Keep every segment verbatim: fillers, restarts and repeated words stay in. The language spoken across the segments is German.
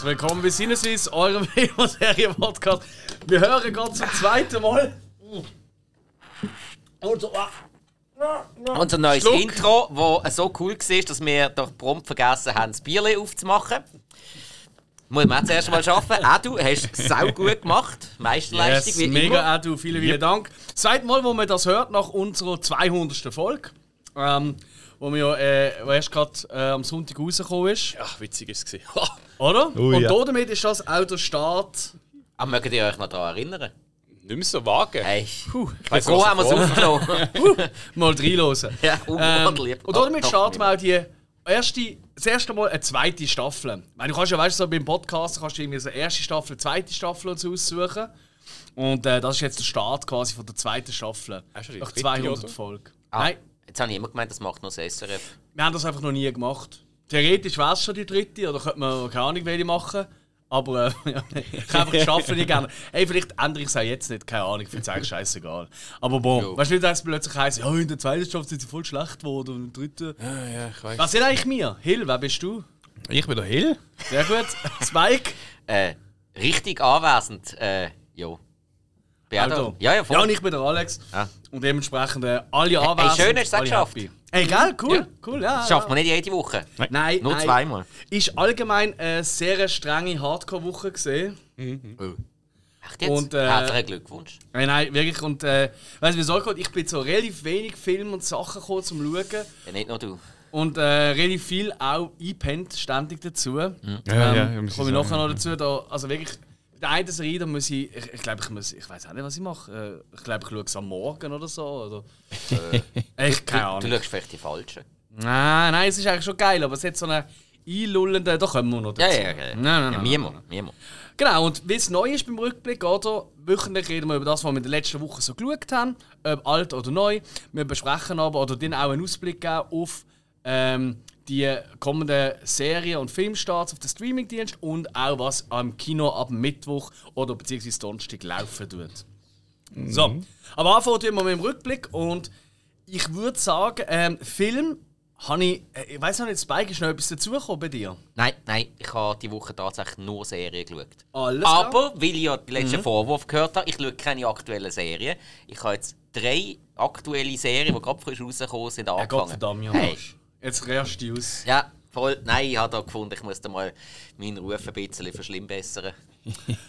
Herzlich willkommen bei Sinnesis, eurem Videoserien-Podcast. Wir hören gerade zum zweiten Mal unser, unser neues Schluck. Intro, das so cool war, dass wir doch prompt vergessen haben, das Bierchen aufzumachen. Muss man das erste Mal schaffen. Edu, hast du sau gut gemacht. Meisterleistung yes, wie mega immer. Mega Edu, vielen, vielen Dank. Das zweite Mal, wo man das hört, nach unserer zweihundertsten Folge. Ähm, Wo ja, äh, erst gerade äh, am Sonntag rausgekommen ist. Ja, witzig war es. Oder? Oh, und ja. Damit ist das auch der Start. Aber mögt ihr euch noch daran erinnern? Nicht mehr so wagen. Hey. Puh, ich bin froh, haben wir es aufgenommen. Mal reinhören. Ja, ähm, lieb. Und damit starten wir auch die erste, das erste Mal eine zweite Staffel. Ich meine, du kannst ja, weißt du, so beim Podcast kannst du irgendwie so erste Staffel, zweite Staffel und so aussuchen. Und äh, das ist jetzt der Start quasi von der zweiten Staffel. Hast du die nach zweihundert Folgen. Ah. Nein. Jetzt habe ich immer gemeint, das macht noch das S R F. Wir haben das einfach noch nie gemacht. Theoretisch wäre es schon die dritte, oder könnte man keine Ahnung welche machen. Aber äh, ja, ich kann einfach die Staffel nicht gerne. Hey, vielleicht ändere ich es auch jetzt nicht, keine Ahnung, ich finde es eigentlich scheißegal. Aber boah, jo. Weißt du, dass es plötzlich heisst, ja, in der zweiten Staffel sind sie voll schlecht geworden und in der dritten. Ja, ja, ich weiß. Was sind eigentlich wir? Hill, wer bist du? Ich bin der Hill. Sehr gut. Spike? äh, richtig anwesend, äh, jo. Also. Ja, ja, ja, und ich bin der Alex. Ja. Und dementsprechend äh, alle anwesend. Hey, schön, hast du es geschafft. Hey, gell? Cool. Ja. Cool, ja, das schafft man nicht jede Woche. Nein, nein. Nur nein. Zweimal. Ist allgemein eine sehr strenge Hardcore-Woche gesehen. Mhm. Oh. Echt jetzt? Und, äh, herzlichen Glückwunsch. Nein, nein, wirklich. Und äh, weißt du, wie soll ich, ich bin so relativ wenig Filme und Sachen gekommen, zum Schauen. Ja, nicht nur du. Und äh, relativ viel auch eingepennt, ständig dazu. Mhm. Ja, ähm, ja, ja, komme ich nachher noch dazu. Da, also wirklich. Der eine Serie, da muss ich, ich, ich glaube, ich muss, ich weiß auch nicht, was ich mache. Ich glaube, ich schaue es am Morgen oder so. Oder, äh, ich, keine Ahnung. Du, du schaust vielleicht die falschen. Nein, nein, es ist eigentlich schon geil, aber es hat so einen einlullenden, da kommen wir noch dazu. Ja, ja, ja. Nein, nein, ja, nein. Genau, und wie es neu ist beim Rückblick, oder? Wöchentlich reden wir über das, was wir in der letzten Woche so geschaut haben, ob alt oder neu. Wir besprechen aber, oder dann auch einen Ausblick geben auf ähm, die kommenden Serien- und Filmstarts auf den Streamingdienst und auch was am Kino ab Mittwoch oder beziehungsweise Donnerstag laufen tut. Mhm. So, aber anfangen tun wir mit dem Rückblick und ich würde sagen, ähm, Film habe ich, äh, ich weiss noch nicht, Spike, ist noch etwas dazugekommen bei dir? Nein, nein, ich habe diese Woche tatsächlich nur Serien geschaut. Alles klar. Aber, weil ich ja den letzten mhm. Vorwurf gehört habe, ich schaue keine aktuellen Serien. Ich habe jetzt drei aktuelle Serien, die gerade frisch rausgekommen sind, angefangen. Ja, Gottverdammt, ja. Hey. Jetzt rührst du aus. Ja, voll. Nein, ich habe da gefunden, ich muss da mal meinen Ruf ein bisschen verschlimmbessern.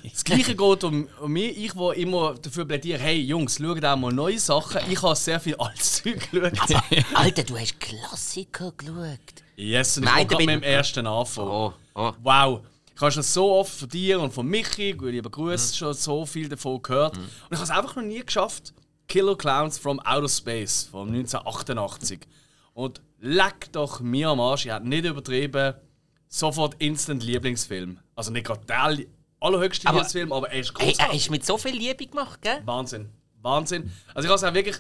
Das Gleiche geht um, um mich. Ich, der immer dafür plädiere, hey Jungs, schaut auch mal neue Sachen. Ich habe sehr viel altes Zeug geschaut. Aber, Alter, du hast Klassiker geschaut. Yes, und nein, ich habe mit dem ersten anfangen. Oh, oh. Wow. Ich habe schon so oft von dir und von Michi, lieber Grüße, mhm. schon so viel davon gehört. Mhm. Und ich habe es einfach noch nie geschafft. Killer Clowns from Outer Space von neunzehnhundertachtundachtzig. Und leck doch mir am Arsch, ich habe nicht übertrieben, sofort instant Lieblingsfilm. Also nicht gerade der allerhöchste Lieblingsfilm, aber er ist großartig. Er ist mit so viel Liebe gemacht, gell? Wahnsinn, Wahnsinn. Also ich habe es auch wirklich,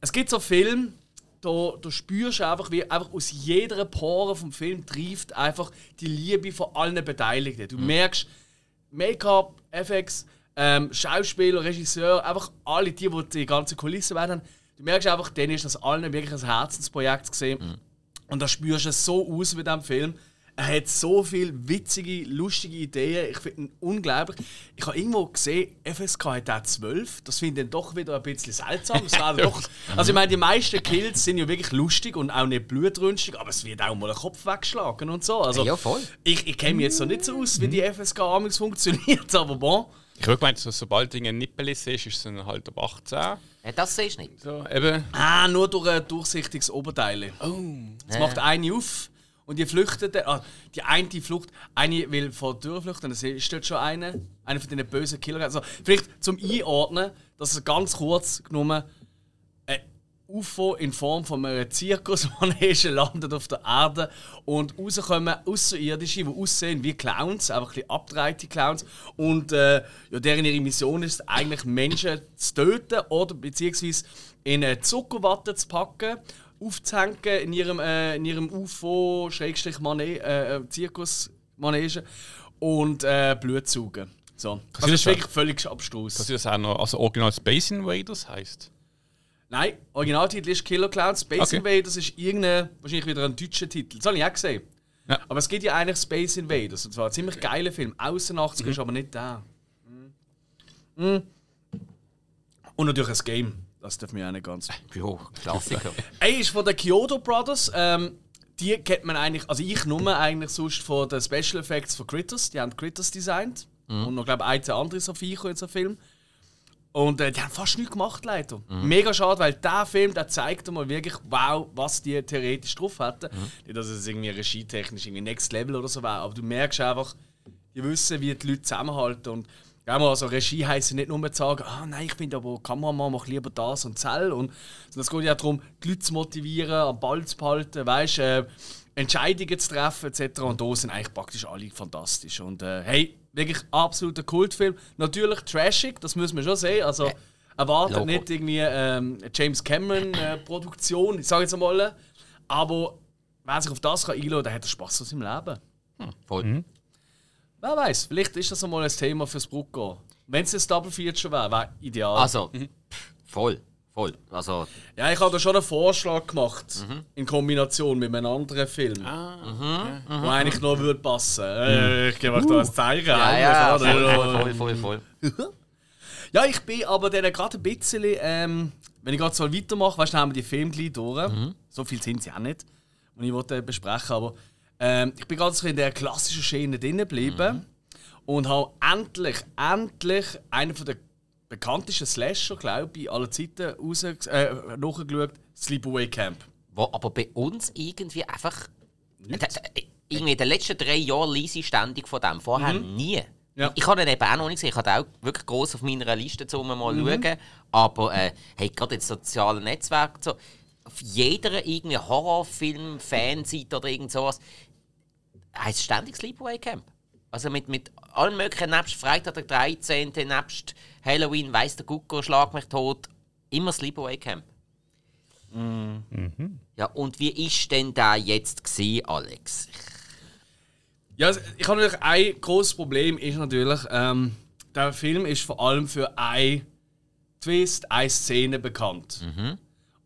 es gibt so Filme, da, da spürst du einfach, wie einfach aus jeder Pore vom Film trifft einfach die Liebe von allen Beteiligten. Du mhm. merkst, Make-up, F X, ähm, Schauspieler, Regisseur, einfach alle die, die die ganze Kulisse werden. Du merkst einfach, dann ist das allen wirklich ein Herzensprojekt gesehen. Mhm. Und da spürst du es so aus mit diesem Film. Er hat so viele witzige, lustige Ideen. Ich finde ihn unglaublich. Ich habe irgendwo gesehen, F S K hat auch zwölf. Das finde ich dann doch wieder ein bisschen seltsam. Das doch, also ich meine, die meisten Kills sind ja wirklich lustig und auch nicht blutrünstig, aber es wird auch mal den Kopf wegschlagen und so. Also, ja, voll. Ich, ich kenne mich jetzt noch nicht so aus, wie die F S K amigs funktioniert, aber bon. Ich habe gemeint, sobald du eine Nippel siehst, ist es halt ab achtzehn. Ja, das siehst du nicht. So, eben. Ah, nur durch ein durchsichtiges Oberteil. Oh. Das äh. macht eine auf und die flüchtet. Ah, die eine die Flucht. Eine will vor der Tür flüchten, dann ist dort schon eine. Einer von diesen bösen Killern. Also, vielleicht zum Einordnen, dass es ganz kurz genommen ein U F O in Form von einer Zirkusmanege landet auf der Erde und rauskommen Außerirdische, die aussehen wie Clowns, einfach ein bisschen abgedrehte Clowns. Und äh, ja, deren ihre Mission ist eigentlich, Menschen zu töten oder beziehungsweise in eine Zuckerwatte zu packen, aufzuhängen in ihrem, äh, in ihrem U F O-Zirkusmanege und äh, Blut zu saugen. So. Das ist wirklich völlig abstrus. Kannst du das auch noch als Original Space Invaders heisst? Nein, Originaltitel ist Killer Clowns. Space Invaders okay. ist irgendein, wahrscheinlich wieder ein deutscher Titel. Das habe ich auch gesehen. Ja. Aber es gibt ja eigentlich Space Invaders, und zwar ein ziemlich geiler Film, außer achtziger, mhm. ist aber nicht der. Mhm. Mhm. Und natürlich ein Game, das darf mir auch nicht ganz... Jo, Klassiker. Ey, ist von den Kyoto Brothers. Ähm, die kennt man eigentlich, also ich nur eigentlich sonst von den Special Effects von Critters, die haben Critters designt. Mhm. Und noch, glaube ich, ein, zwei andere so Viecher in so Film. Und äh, die haben fast nichts gemacht, leider. Mhm. Mega schade, weil dieser Film, der zeigt mal wirklich, wow, was die theoretisch drauf hätten. Mhm. Nicht, dass es irgendwie regietechnisch irgendwie Next Level oder so wäre, aber du merkst einfach, die wissen, wie die Leute zusammenhalten. Und ja, also Regie heisst ja nicht nur zu sagen, ah nein, ich bin aber Kameramann, mach lieber das und Zell. Und es geht ja darum, die Leute zu motivieren, am Ball zu behalten, weißt, äh, Entscheidungen zu treffen et cetera. Und da sind eigentlich praktisch alle fantastisch. Und äh, hey, wirklich absoluter Kultfilm. Natürlich trashig, das müssen wir schon sehen. Also erwartet Logo. Nicht irgendwie ähm, eine James Cameron-Produktion, äh, ich sage jetzt einmal. Aber wer sich auf das kann einladen, der hat Spaß aus seinem Leben. Hm, voll. Mhm. Wer weiß, vielleicht ist das einmal ein Thema fürs Brucko. Wenn es ein Double Feature wäre, wäre ideal. Also, mhm. voll. Voll. Also, ja, ich habe da schon einen Vorschlag gemacht, mhm. in Kombination mit einem anderen Film, ah, mhm, mhm, wo eigentlich noch würde passen würde. Mhm. Ich gebe euch da ein Zeichen. Ja, ja, voll, voll, voll. Ja, ich bin aber dann gerade ein bisschen, ähm, wenn ich gerade so weitermache, weißt, dann haben wir die Filme gleich durch. Mhm. So viel sind sie auch nicht, und ich wollte besprechen, aber ähm, ich bin gerade so in der klassischen Schiene drin geblieben, mhm. und habe endlich, endlich einen von der bekanntesten Slasher, glaube ich, aller Zeiten raus, äh, nachgeschaut, Sleepaway Camp. Wo aber bei uns irgendwie einfach... Irgendwie in den letzten drei Jahren lese ich ständig von dem. Vorher mhm. nie. Ja. Ich habe ihn eben auch noch nicht gesehen. Ich hatte auch wirklich groß auf meiner Liste, um mal zu mhm. schauen. Aber äh, hey, gerade in sozialen Netzwerken, so, auf jeder irgendwie Horrorfilm-Fanseite oder irgend sowas, heisst ständig Sleepaway Camp. Also mit, mit allen möglichen, nebst Freitag der dreizehnten, nebst Halloween, weiss der Gucko, schlag mich tot, immer Sleepaway Camp. Mm. Mhm. Ja, und wie war denn da jetzt gewesen, Alex? Ja, ich habe natürlich ein großes Problem, ist natürlich, ähm, der Film ist vor allem für einen Twist, eine Szene bekannt. Mhm.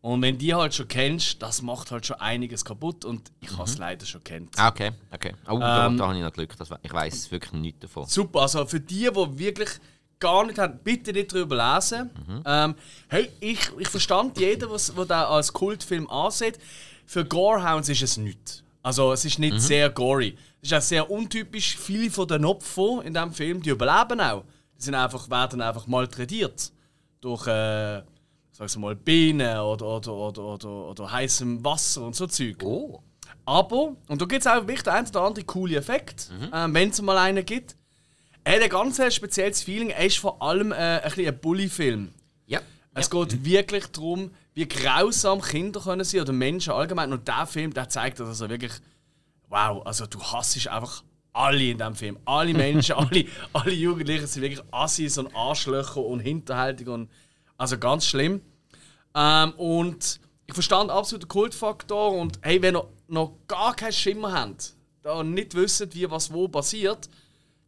Und wenn die halt schon kennst, das macht halt schon einiges kaputt, und ich mhm. habe es leider schon kennt. Ah, okay, okay. Oh, da, ähm, da habe ich noch Glück, das, ich weiss wirklich nichts davon. Super, also für die, die wirklich gar nicht haben, bitte nicht darüber lesen. Mhm. Ähm, hey, ich, ich verstand jeden, der den als Kultfilm ansieht. Für Gorehounds ist es nichts. Also es ist nicht mhm. sehr gory. Es ist auch sehr untypisch, viele von den Opfern in diesem Film, die überleben auch. Die sind einfach, werden einfach malträtiert durch... Äh, Sagen wir mal Bienen oder, oder, oder, oder, oder heißem Wasser und so Zeug. Oh. Aber, und da gibt es auch wirklich einen oder anderen coolen Effekt, mhm. ähm, wenn es mal einen gibt. Er hat ein ganz spezielles Feeling, er ist vor allem äh, ein bisschen ein Bully-Film. Ja. Es ja. geht mhm. wirklich darum, wie grausam Kinder können sein oder Menschen allgemein. Und dieser Film, der zeigt das also wirklich, wow, also du hassest einfach alle in diesem Film. Alle Menschen, alle, alle Jugendlichen sind wirklich Assis und Arschlöcher und hinterhältig und... Also ganz schlimm. Ähm, und ich verstand absolut den Kultfaktor. Und hey, wenn ihr noch gar keinen Schimmer habt, da nicht wisst, wie was wo passiert,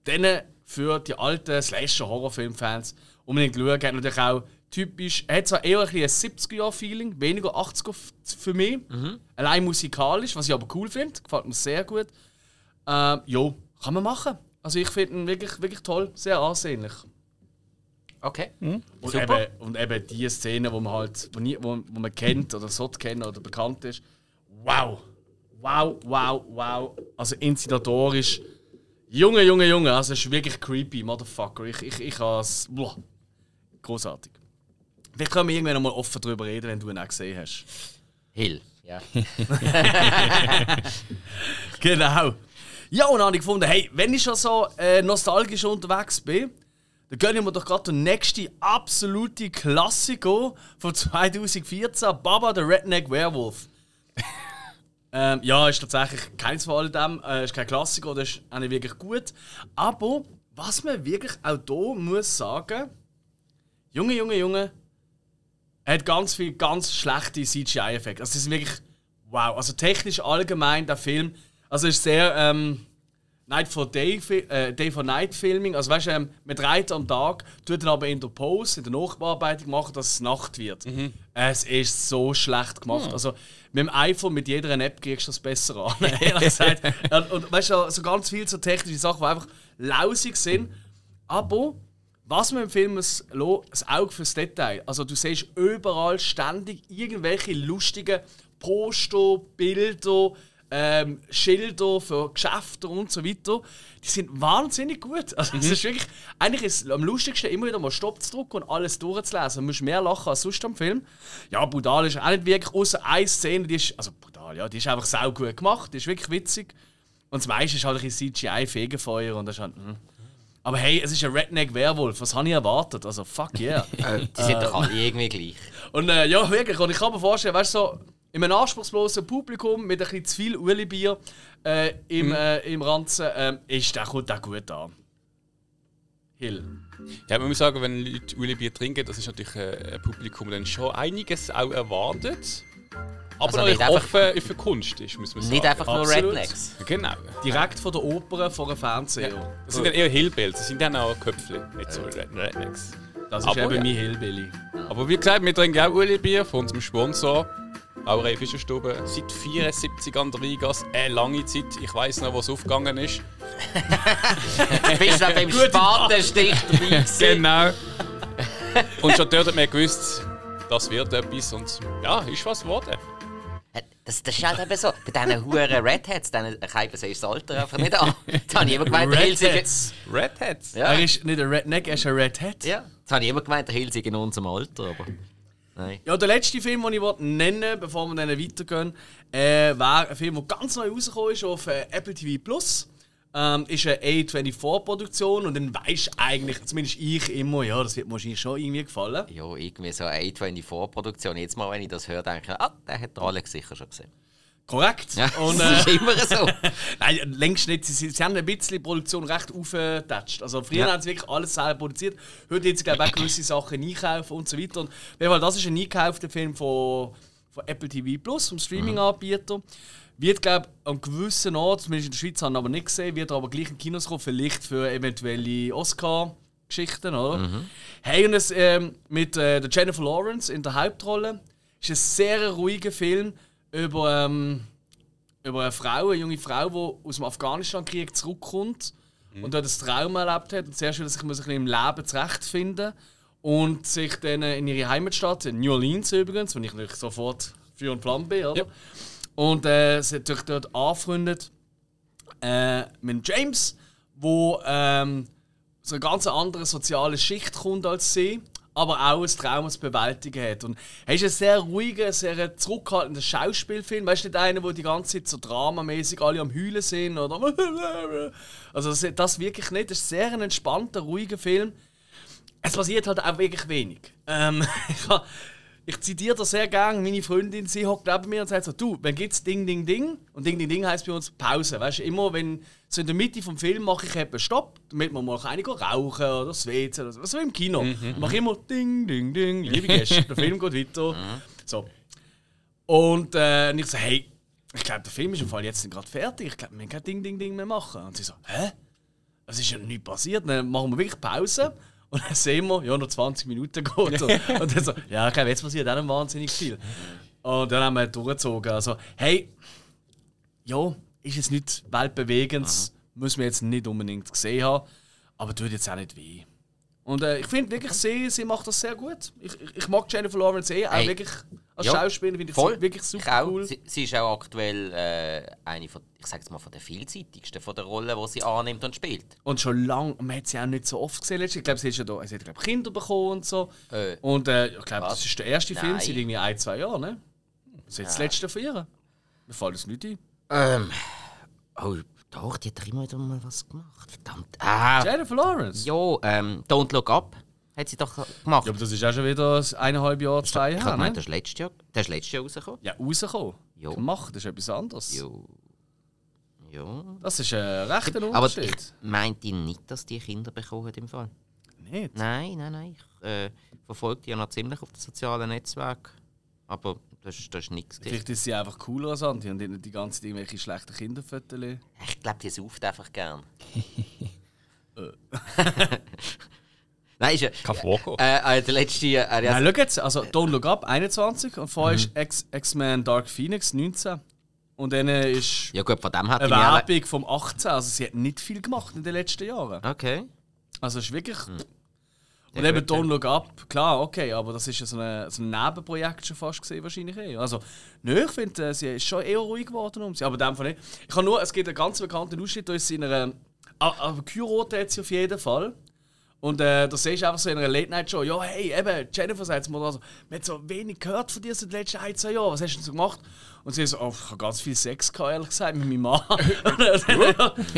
dann für die alten Slasher-Horrorfilm-Fans unbedingt schauen. Hat natürlich auch typisch, hat zwar eher ein siebziger-Jahr-Feeling, weniger achtziger für mich. Mhm. Allein musikalisch, was ich aber cool finde, gefällt mir sehr gut. Ähm, jo, kann man machen. Also ich finde ihn wirklich, wirklich toll, sehr ansehnlich. Okay. Mhm. Und, eben, und eben die Szenen, die man halt, wo nie, wo, wo man kennt oder sollte kennen oder bekannt ist. Wow! Wow, wow, wow! Also inszenatorisch. Junge, Junge, Junge! Also es ist wirklich creepy, Motherfucker. Ich, ich, ich has. Großartig. Vielleicht können wir irgendwann noch mal offen darüber reden, wenn du ihn auch gesehen hast. Hill. Ja. Genau. Ja, und dann habe ich gefunden, hey, wenn ich schon so äh, nostalgisch unterwegs bin, dann gönnen wir doch gerade den nächsten absoluten Klassiker von zweitausendvierzehn, Baba the Redneck Werewolf. ähm, ja, ist tatsächlich keins von all dem, äh, ist kein Klassiker, das ist auch nicht wirklich gut. Aber was man wirklich auch hier muss sagen, Junge, Junge, Junge, er hat ganz viele ganz schlechte C G I-Effekte. Also das ist wirklich wow. Also technisch allgemein der Film, also ist sehr ähm, Night-for-Day äh, Day-for-Night-Filming. Also weißt du, ähm, man dreht am Tag, tut dann aber in der Pause, in der Nachbearbeitung machen, dass es Nacht wird. Mhm. Es ist so schlecht gemacht. Mhm. Also mit dem iPhone, mit jeder App kriegst du das besser an, ehrlich gesagt. Und, und weißt du, so ganz viele so technische Sachen, die einfach lausig sind. Aber was man im Film muss, das Auge fürs Detail. Also du siehst überall ständig irgendwelche lustigen Poster, Bilder, Ähm, Schilder für Geschäfte und so weiter, die sind wahnsinnig gut. Also, mhm. es ist wirklich, eigentlich ist es am lustigsten, immer wieder mal Stopp zu drücken und alles durchzulesen. Du musst mehr lachen als sonst am Film. Ja, brutal ist auch nicht wirklich, außer eine Szene, die ist, also brutal, ja, die ist einfach sau gut gemacht, die ist wirklich witzig. Und das meiste ist halt ein C G I-Fegefeuer und das ist halt, mh. Aber hey, es ist ein Redneck-Werwolf, was habe ich erwartet? Also, fuck yeah. Die sind doch alle irgendwie gleich. Und äh, ja, wirklich, und ich kann mir vorstellen, weißt du, so, in einem anspruchslosen Publikum mit ein bisschen zu viel Ulibier äh, im, mm. äh, im Ranzen äh, ist der, kommt auch gut an. Hill. Ja, man muss sagen, wenn Leute Ulibier trinken, das ist natürlich äh, ein Publikum, dann schon einiges auch erwartet. Aber also auch offen für Kunst ist, muss man sagen. Nicht einfach nur Absolut. Rednecks. Genau. Direkt von der Oper, vor einem Fernseher. Ja. Das sind dann eher Hillbills, das sind dann auch Köpfchen, nicht so Rednecks. Das ist Aber, eben ja. mein Hillbilly. Aber wie gesagt, wir trinken auch Ulibier von unserem Sponsor. Brauerei Fischerstube, seit vierundsiebzig an der Weingasse, eine lange Zeit. Ich weiss noch, wo es aufgegangen ist. Du bist noch beim Spatenstich dabei. Genau. Und schon dort hat man gewusst, das wird etwas. Und ja, ist was geworden. Das, das ist halt eben so. Bei diesen Huren Red Hats, diesen Kaipen ist das Alter einfach nicht an. Jetzt habe ich immer gemeint, der Hill sei... Red Hats? Ja. Er ist nicht ein Redneck, er ist ein Red Hat. Ja. Jetzt habe ich immer gemeint, der Hill sei in unserem Alter, aber... Nein. Ja, der letzte Film, den ich nennen will, bevor wir dann weitergehen, äh, war ein Film, der ganz neu rausgekommen ist auf äh, Apple T V Plus. Ähm, ist eine A vierundzwanzig-Produktion und dann weisst eigentlich, zumindest ich immer, ja, das wird mir wahrscheinlich schon irgendwie gefallen. Ja, irgendwie so eine A vierundzwanzig-Produktion. Jetzt mal, wenn ich das höre, denke ich, ah, den hat Alex sicher schon gesehen. Korrekt. Ja, und, äh, das ist immer so. Nein, längst nicht. Sie, sie haben ein bisschen die Produktion recht aufgetatscht. Also früher ja. haben sie wirklich alles selber produziert. Heute haben sie glaube ich auch gewisse Sachen einkaufen und so weiter. Und das ist ein eingekaufter Film von, von Apple T V Plus, vom Streaming-Anbieter. Wird glaube ich an gewissen Ort, zumindest in der Schweiz haben wir aber nicht gesehen, wird aber gleich in Kinos kommen, vielleicht für eventuelle Oscar-Geschichten, oder? Mhm. Hey, und es ähm, mit äh, der Jennifer Lawrence in der Hauptrolle. Ist ein sehr ruhiger Film. Über, ähm, über eine Frau, eine junge Frau, die aus dem Afghanistan-Krieg zurückkommt mhm. und dort ein Trauma erlebt hat und sehr schön, dass sich muss im Leben zurechtfinden und sich dann in ihre Heimatstadt, in New Orleans übrigens, wo ich natürlich sofort Feuer und Flamme bin, oder? Ja. Und äh, sie hat sich dort anfreundet äh, mit James, der ähm, so eine ganz andere soziale Schicht kommt als sie. Aber auch ein Trauma zu bewältigen hat. Und er ist ein sehr ruhiger, sehr zurückhaltender Schauspielfilm. Weißt du, nicht einer, wo die ganze Zeit so dramamäßig alle am Heulen sind? Oder also das, das wirklich nicht. Das ist sehr ein entspannter, ruhiger Film. Es passiert halt auch wirklich wenig. Ähm, ich zitiere das sehr gerne. Meine Freundin, sie hockt neben mir und sagt so, du, wenn gibt's Ding, Ding, Ding? Und Ding, Ding, Ding heisst bei uns Pause. Weißt du, immer wenn... So in der Mitte des Films mache ich eben Stopp, damit wir mal reingehen rauchen oder das W C oder so. So im Kino. Mhm. Mache ich immer Ding, Ding, Ding, liebe Gäste, der Film geht weiter. Mhm. So. Und, äh, und ich so, hey, ich glaube, der Film ist im Fall jetzt gerade fertig. Ich glaube, wir können kein Ding, Ding, Ding mehr machen. Und sie so, hä? Es ist ja nichts passiert. Dann machen wir wirklich Pause. Und dann sehen wir, ja, noch zwanzig Minuten geht. Und, und dann so, ja, ich glaube, jetzt passiert auch noch wahnsinnig viel. Und dann haben wir durchgezogen. Also, hey, ja. Ist es nichts Weltbewegendes, mhm. müssen wir jetzt nicht unbedingt gesehen haben, aber tut jetzt auch nicht weh. Und äh, ich finde wirklich, sie, sie macht das sehr gut. Ich, ich, ich mag Jennifer Lawrence eh, auch hey. wirklich als ja. Schauspielerin finde ich voll. Sie wirklich super cool. Sie, sie ist auch aktuell äh, eine von, ich sag's mal, von der vielseitigsten von der Rollen, die sie annimmt und spielt. Und schon lange, man hat sie auch nicht so oft gesehen. Ich glaube, sie, ja sie hat glaub, Kinder bekommen und so. Äh, und äh, ich glaube, das ist der erste Nein. Film seit irgendwie ein, zwei Jahren. Ne? Das ist jetzt ja. das letzte von ihr. Mir fällt das nicht ein. Ähm. Oh, doch, die hat immer wieder mal was gemacht. Verdammt. Ah. Jennifer Lawrence? Ja, ähm, Don't Look Up hat sie doch gemacht. Ja, aber das ist auch schon wieder eineinhalb Jahre, zwei Jahre. Ich meine, das ist letztes Jahr. Das ist letztes Jahr rausgekommen. Ja, rausgekommen. Jo. Gemacht, das ist etwas anderes. Jo. Jo. Das ist ein rechter Unterschied. Aber ich meinte nicht, dass die Kinder bekommen hat im Fall. Nicht? Nein, nein, nein. Ich äh, verfolge die ja noch ziemlich auf den sozialen Netzwerken. Aber Das, das ist nichts. Vielleicht ist sie einfach cooler als andere und nicht die ganze Zeit irgendwelche schlechten Kinderfotos. Ich glaube, die sauft einfach gern. Nein, ist ja. Kann vorkommen. Äh, äh, der letzte. Äh, Nein, schau jetzt. Also, Don't Look Up, einundzwanzig. Und vorher mhm. ist X, X-Men Dark Phoenix, neunzehn. Und dann ist. Ja, gut, von dem hat eine Werbung alle... vom achtzehn. Also, sie hat nicht viel gemacht in den letzten Jahren. Okay. Also, es ist wirklich. Mhm. Und ja, eben Don't Look Up, klar, okay, aber das war ja so, eine, so ein Nebenprojekt schon fast gesehen, wahrscheinlich eher. Also, ne, ich finde, sie ist schon eher ruhig geworden um sie, aber in dem Fall nicht. Ich habe nur, es gibt einen ganz bekannten Ausschnitt, da ist sie in einer, aber Kyrote hat sie auf jeden Fall. Und äh, da siehst du einfach so in einer Late-Night-Show, ja, hey, eben, Jennifer sagt es mir da so, man hat so wenig gehört von dir seit den letzten ein, zwei Jahren, was hast du denn so gemacht? Und sie so, oh, ich habe ganz viel Sex gehabt, ehrlich gesagt, mit meinem Mann.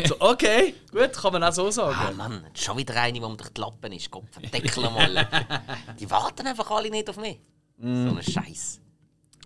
So, okay, gut, kann man auch so sagen. Ah, Mann, schon wieder eine, die unter die Lappen ist, Gott, verdeckel mal. Die warten einfach alle nicht auf mich. Mm. So ein Scheiß.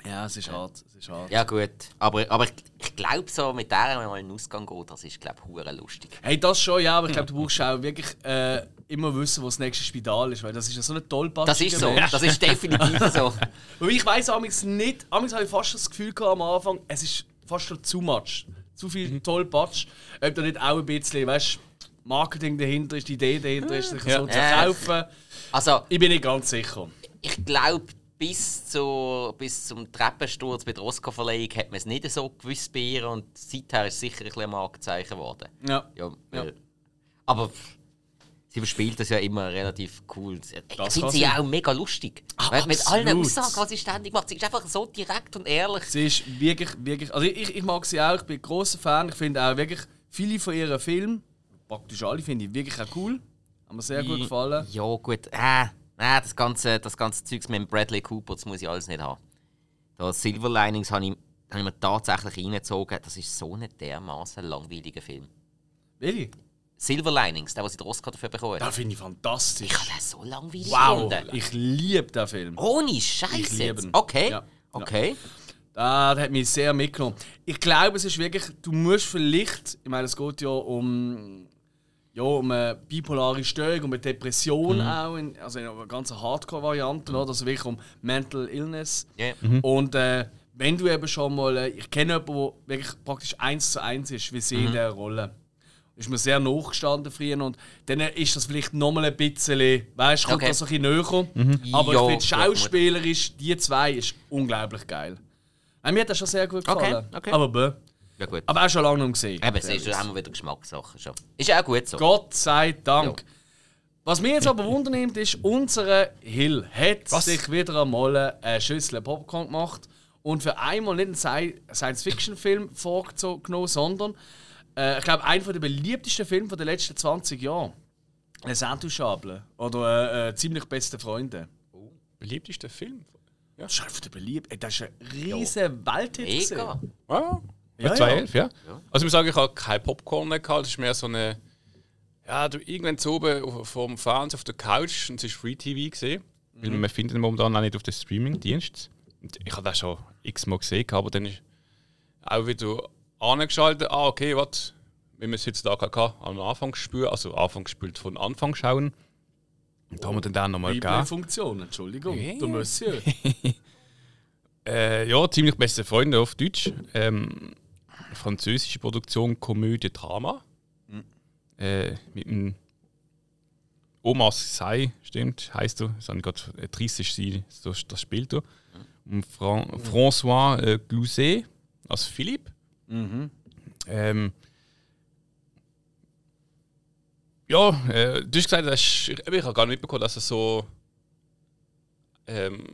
Ja, es ist hart, es ist hart. Ja gut, aber, aber ich, ich glaube so, mit der, wenn man mal in den Ausgang geht, das ist, glaube ich, hure lustig. Hey, das schon, ja, aber ich glaube, du brauchst auch wirklich äh, immer wissen, wo das nächste Spital ist, weil das ist ja so eine tollpatschige. Das ist so, Mensch. Das ist definitiv so. Und ich weiss amigs nicht, amigs habe ich fast das Gefühl gehabt, am Anfang, es ist fast schon zu much, zu viel mhm. Tollpatsch, ob da nicht auch ein bisschen, weißt, Marketing dahinter ist, die Idee dahinter ist, sich ja. so zu verkaufen. Also, ich bin nicht ganz sicher. Ich glaube, Bis, zu, bis zum Treppensturz bei der Oscar-Verleihung hat man es nicht so gewusst bei ihr und seither ist es sicher ein bisschen ein Markenzeichen geworden. Ja. Ja, ja. Aber sie spielt das ja immer relativ cool. Ich finde sie ja auch mega lustig. Ach, mit absolut. Allen Aussagen, was sie ständig macht. Sie ist einfach so direkt und ehrlich. Sie ist wirklich, wirklich. Also ich, ich mag sie auch, ich bin ein grosser Fan. Ich finde auch wirklich viele von ihren Filmen, praktisch alle, finde ich wirklich auch cool. Haben mir sehr gut gefallen. Ja, gut. Äh. Nein, das ganze, das ganze Zeugs mit Bradley Cooper, das muss ich alles nicht haben. Das Silver Linings habe ich, hab ich mir tatsächlich reingezogen. Das ist so ein dermaßen langweiliger Film. Really? Silver Linings, der, was ich den Oscar dafür bekommen habe. Den finde ich fantastisch. Ich habe den so langweilig gefunden. Wow, ich liebe den Film. Ohne Scheiße. Okay, ja. Okay. Ja. Das hat mich sehr mitgenommen. Ich glaube, es ist wirklich, du musst vielleicht, ich meine, es geht ja um... Ja, um eine bipolare Störung, um eine Depression mhm. auch, in, also in einer ganzen Hardcore-Variante, mhm. also wirklich um Mental Illness. Yeah. Mhm. Und äh, wenn du eben schon mal, ich kenne jemanden, der wirklich praktisch eins zu eins ist, wie sie mhm. in dieser Rolle. Ist mir sehr nachgestanden früher und dann ist das vielleicht nochmal ein bisschen, weißt du, kommt okay. das ein bisschen näher. Mhm. Aber jo, ich finde, schauspielerisch, die zwei, ist unglaublich geil. Nein, mir hat das schon sehr gut gefallen. Okay, okay. Aber bö. Ja, gut. Aber auch schon lange noch gesehen. Eben, es ist, haben wir wieder Geschmackssachen schon. Ist ja auch gut so. Gott sei Dank. Ja. Was mich jetzt aber wundernimmt, ist, unser Hill hat Was? sich wieder einmal eine Schüssel Popcorn gemacht und für einmal nicht einen Science-Fiction-Film vorgenommen, sondern äh, ich glaube, einen der beliebtesten Filme der letzten zwanzig Jahre. Les Intouchables oder äh, Ziemlich Beste Freunde. Oh, beliebtester Film? Ja. Das ist einfach der beliebteste. Das ist ein riesen ja. Welthit. Mega. Ja. Ja, zweitausendelf, ja. Ja. Ja. Also ich muss sagen, ich habe kein Popcorn mehr gehabt. Das ist mehr so eine... Ja, du irgendwann so oben vom Fernseher auf der Couch und es war Free-T V gesehen. Mhm. Weil wir finden momentan auch nicht auf den Streaming-Diensten. Ich habe das schon x-mal gesehen, aber dann ist auch wieder angeschaltet. Ah, okay, was? Wenn wir es jetzt da am Anfang spüren, also Anfang gespült von Anfang schauen. Und da haben wir dann da nochmal gegeben. Wie Funktion, Entschuldigung. Yeah. Du musst ja. äh, ja, Ziemlich Beste Freunde auf Deutsch. Ähm, französische Produktion, Komödie, Drama. Mhm. Äh, mit dem Omar Sy, stimmt, heisst du. Das habe ich gerade tristisch sein, das spielt er. Mhm. Und Fran- mhm. François äh, Glouzet als Philipp. Mhm. Ähm, ja, äh, du hast gesagt, das ist, ich habe gar nicht mitbekommen, dass er so ähm,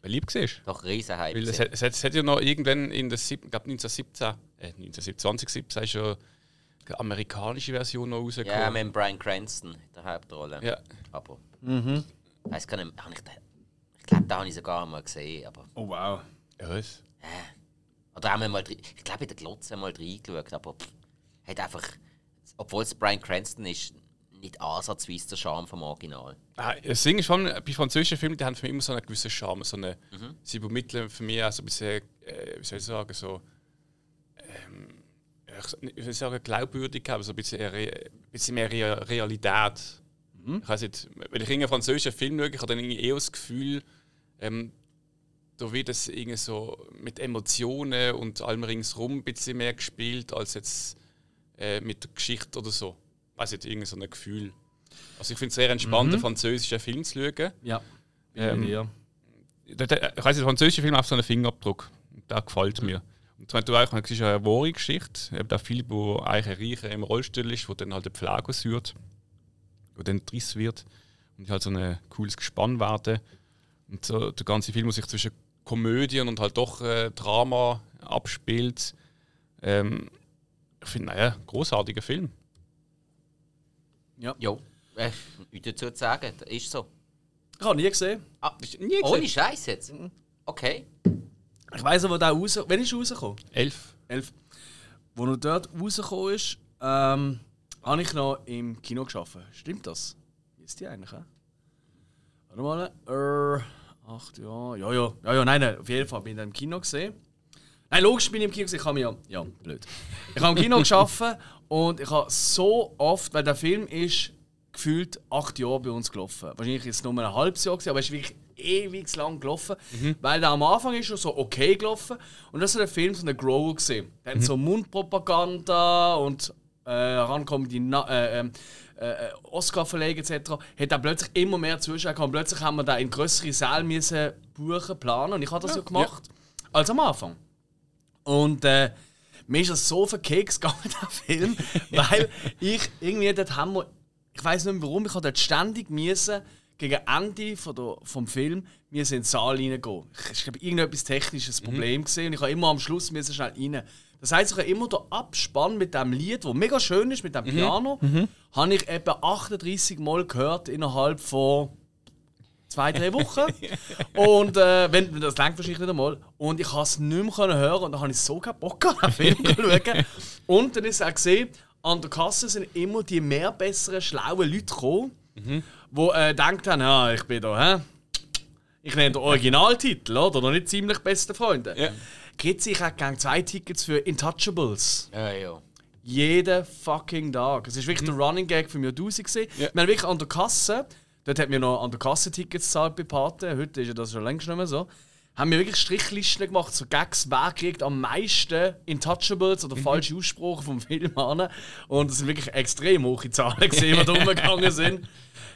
beliebt war. Doch, Riesenhype. Weil es, es, es hat ja noch irgendwann in der sieb- glaub neunzehnhundertsiebzehn, äh, zwanzig siebzehn ist schon die amerikanische Version noch rausgekommen. Ja, mit Bryan Cranston in der Hauptrolle. Ja. Aber. Mhm. Ich weiß gar nicht, ich, ich glaube, da habe ich sogar mal gesehen. Aber oh wow. Ja, was? Äh, oder haben wir mal drin, ich glaube, in der Glotze mal reingeschaut, aber pff, hat einfach, obwohl es Bryan Cranston ist, nicht ansatzweise der Charme vom Original. Ah, das Ding ist vor allem, bei französischen Filmen, die haben für mich immer so einen gewissen Charme. So eine, mhm. Sie übermitteln für mich auch so ein bisschen, äh, wie soll ich sagen, so, ähm, ich will sagen, Glaubwürdigkeit, aber so ein bisschen, ein bisschen mehr Re- Realität. Mhm. Ich weiss nicht, wenn ich einen französischen Film schaue, ich habe dann eher das Gefühl, ähm, da wird es irgendwie so mit Emotionen und allem ringsrum ein bisschen mehr gespielt als jetzt äh, mit der Geschichte oder so. Weiss nicht, irgend so ein Gefühl. Also ich finde es sehr entspannend, einen mhm. französischen Film zu schauen. Ja, ähm, ja. Ich weiss nicht, französische Film auf so einen Fingerabdruck. Der gefällt mir. Und zwar, das ist eine wahre Geschichte. Der Film, wo eigentlich ein Reicher im Rollstuhl ist, wo dann halt der Pflege ausführt, wo dann driss wird und halt so ein cooles Gespann werden. Und so, der ganze Film, der sich zwischen Komödien und halt doch äh, Drama abspielt. Ähm, ich finde, naja, großartiger Film. Ja. Jo, äh, ich dazu zu sagen, das ist so. Ich habe nie gesehen. Ah, nie gesehen. Ohne Scheiß jetzt. Okay. Ich weiss noch, wo der raus... Wann ist er rausgekommen? Elf. Elf. Als er dort rausgekommen ist, ähm, habe ich noch im Kino gearbeitet. Stimmt das? Wie ist die eigentlich? Äh? Warte mal. Er, acht Jahre... Ja, ja. Ja, ja, nein, nein. Auf jeden Fall bin ich im Kino gesehen. Nein, logisch bin ich im Kino gesehen. Ich habe ja... Ja, blöd. Ich habe im Kino gearbeitet und ich habe so oft... Weil der Film ist gefühlt acht Jahre bei uns gelaufen. Wahrscheinlich ist es nur ein halbes Jahr gewesen, aber es ist wirklich... ewig lang gelaufen, mhm. weil der am Anfang ist schon so okay gelaufen und das war der Film so eine Grower gesehen. Der mhm. hat so Mundpropaganda und äh, herankommen die Na- äh, äh, Oscar-Verleihung et cetera. Hat dann plötzlich immer mehr Zuschauer gehabt. Plötzlich haben wir da in größere Säle müssen buchen, planen und ich habe das ja, so gemacht ja. als am Anfang. Und äh, mir ist das so verkeks gegangen, der Film, weil ich irgendwie dort haben wir, ich weiss nicht mehr warum, ich habe dort ständig müssen gegen Ende von der, vom Film wir sind in den Saal reingehen. Ich glaube, irgendetwas technisches Problem gesehen mhm. und ich habe immer am Schluss müssen schnell rein. Das heisst, ich habe immer den Abspann mit dem Lied, das mega schön ist, mit dem mhm. Piano, mhm. habe ich etwa achtunddreissig Mal gehört innerhalb von zwei, drei Wochen. Und äh, wenn, das reicht wahrscheinlich nicht einmal. Und ich konnte es nicht mehr hören und dann habe ich so keinen Bock an den Film geschaut. Und dann ist auch gesehen, an der Kasse sind immer die mehr besseren, schlauen Leute gekommen, mhm. wo äh, denkt haben, ja, ich bin da, hä? Ich nehme den Originaltitel, oder? Noch nicht Ziemlich Beste Freunde. Ja. Gritzi, ich hätte gerne zwei Tickets für Intouchables. Ja, ja. Jeden fucking Tag. Es war wirklich mhm. der Running Gag von mir aus. Ja. Wir haben wirklich an der Kasse, dort hat mir noch an der Kasse Tickets gezahlt bei Paten, heute ist ja das schon längst nicht mehr so, haben wir wirklich Strichlisten gemacht, so Gags, wer kriegt am meisten Intouchables oder mhm. falsche Aussprache vom Film an. Und es sind wirklich extrem hohe Zahlen gesehen, die da rumgegangen sind.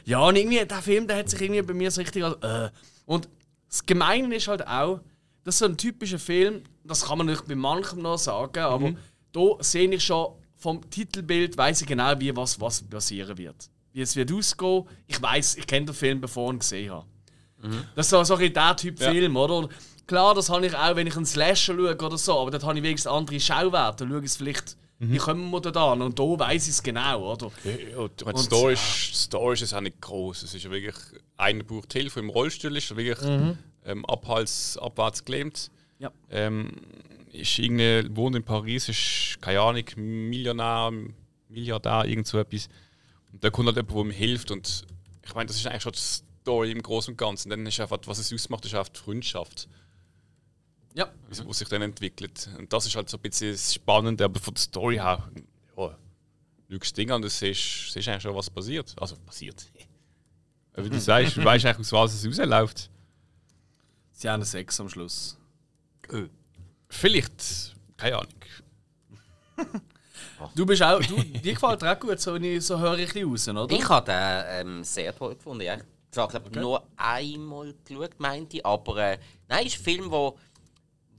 Ja, und irgendwie, der Film, der hat sich irgendwie bei mir so richtig... Äh. Und das Gemeine ist halt auch, das ist so ein typischer Film, das kann man nicht bei manchem noch sagen, aber mhm. da sehe ich schon vom Titelbild, weiss ich genau, wie was, was passieren wird. Wie es wird ausgehen, ich weiss, ich kenne den Film, bevor ich ihn gesehen habe. Mhm. Das ist so, so ein der Typ ja. Film, oder? Und klar, das habe ich auch, wenn ich einen Slasher schaue oder so, aber dort habe ich wenigstens andere Schauwerte, schaue ich es vielleicht... Wie kommen wir da an? Und da weiss ich es genau, oder? Ja, die Story ist auch nicht groß. Es ist wirklich, einer braucht Hilfe im Rollstuhl, ist wirklich mhm. ähm, abhals, abwärts gelähmt. Ja. Ähm, ist irgendeine, wohnt in Paris, ist, keine Ahnung, Millionär, Milliardär, irgend so etwas. Und da kommt halt jemand, der ihm hilft. Und ich meine, das ist eigentlich schon die Story im Großen und Ganzen. Und dann ist einfach, was es ausmacht, ist einfach die Freundschaft. Ja. Mhm. Wo sich dann entwickelt. Und das ist halt so ein bisschen das Spannende, aber von der Story her, ja, lügst Ding an, du siehst eigentlich schon, was passiert. Also, passiert. Aber du sagst, du weißt eigentlich, aus was es rausläuft. Sie haben Sex am Schluss. Äh. Vielleicht. Keine Ahnung. Du bist auch, du, dir gefällt dir auch gut, so, so höre ich dich raus, oder? Ich habe den ähm, sehr toll gefunden. Ich habe okay. nur einmal geschaut, meinte ich. Aber äh, nein, ist ein Film, der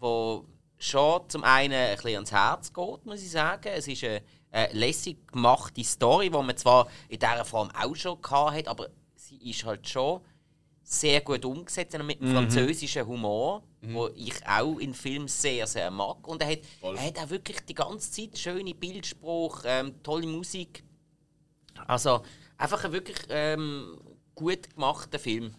wo schon zum einen ein bisschen ans Herz geht, muss ich sagen. Es ist eine, eine lässig gemachte Story, die man zwar in dieser Form auch schon hatte, aber sie ist halt schon sehr gut umgesetzt mit dem mhm. französischen Humor, mhm. wo ich auch in Filmen sehr, sehr mag. Und er hat, er hat auch wirklich die ganze Zeit schöne Bildsprache, ähm, tolle Musik. Also einfach ein wirklich ähm, gut gemachter Film,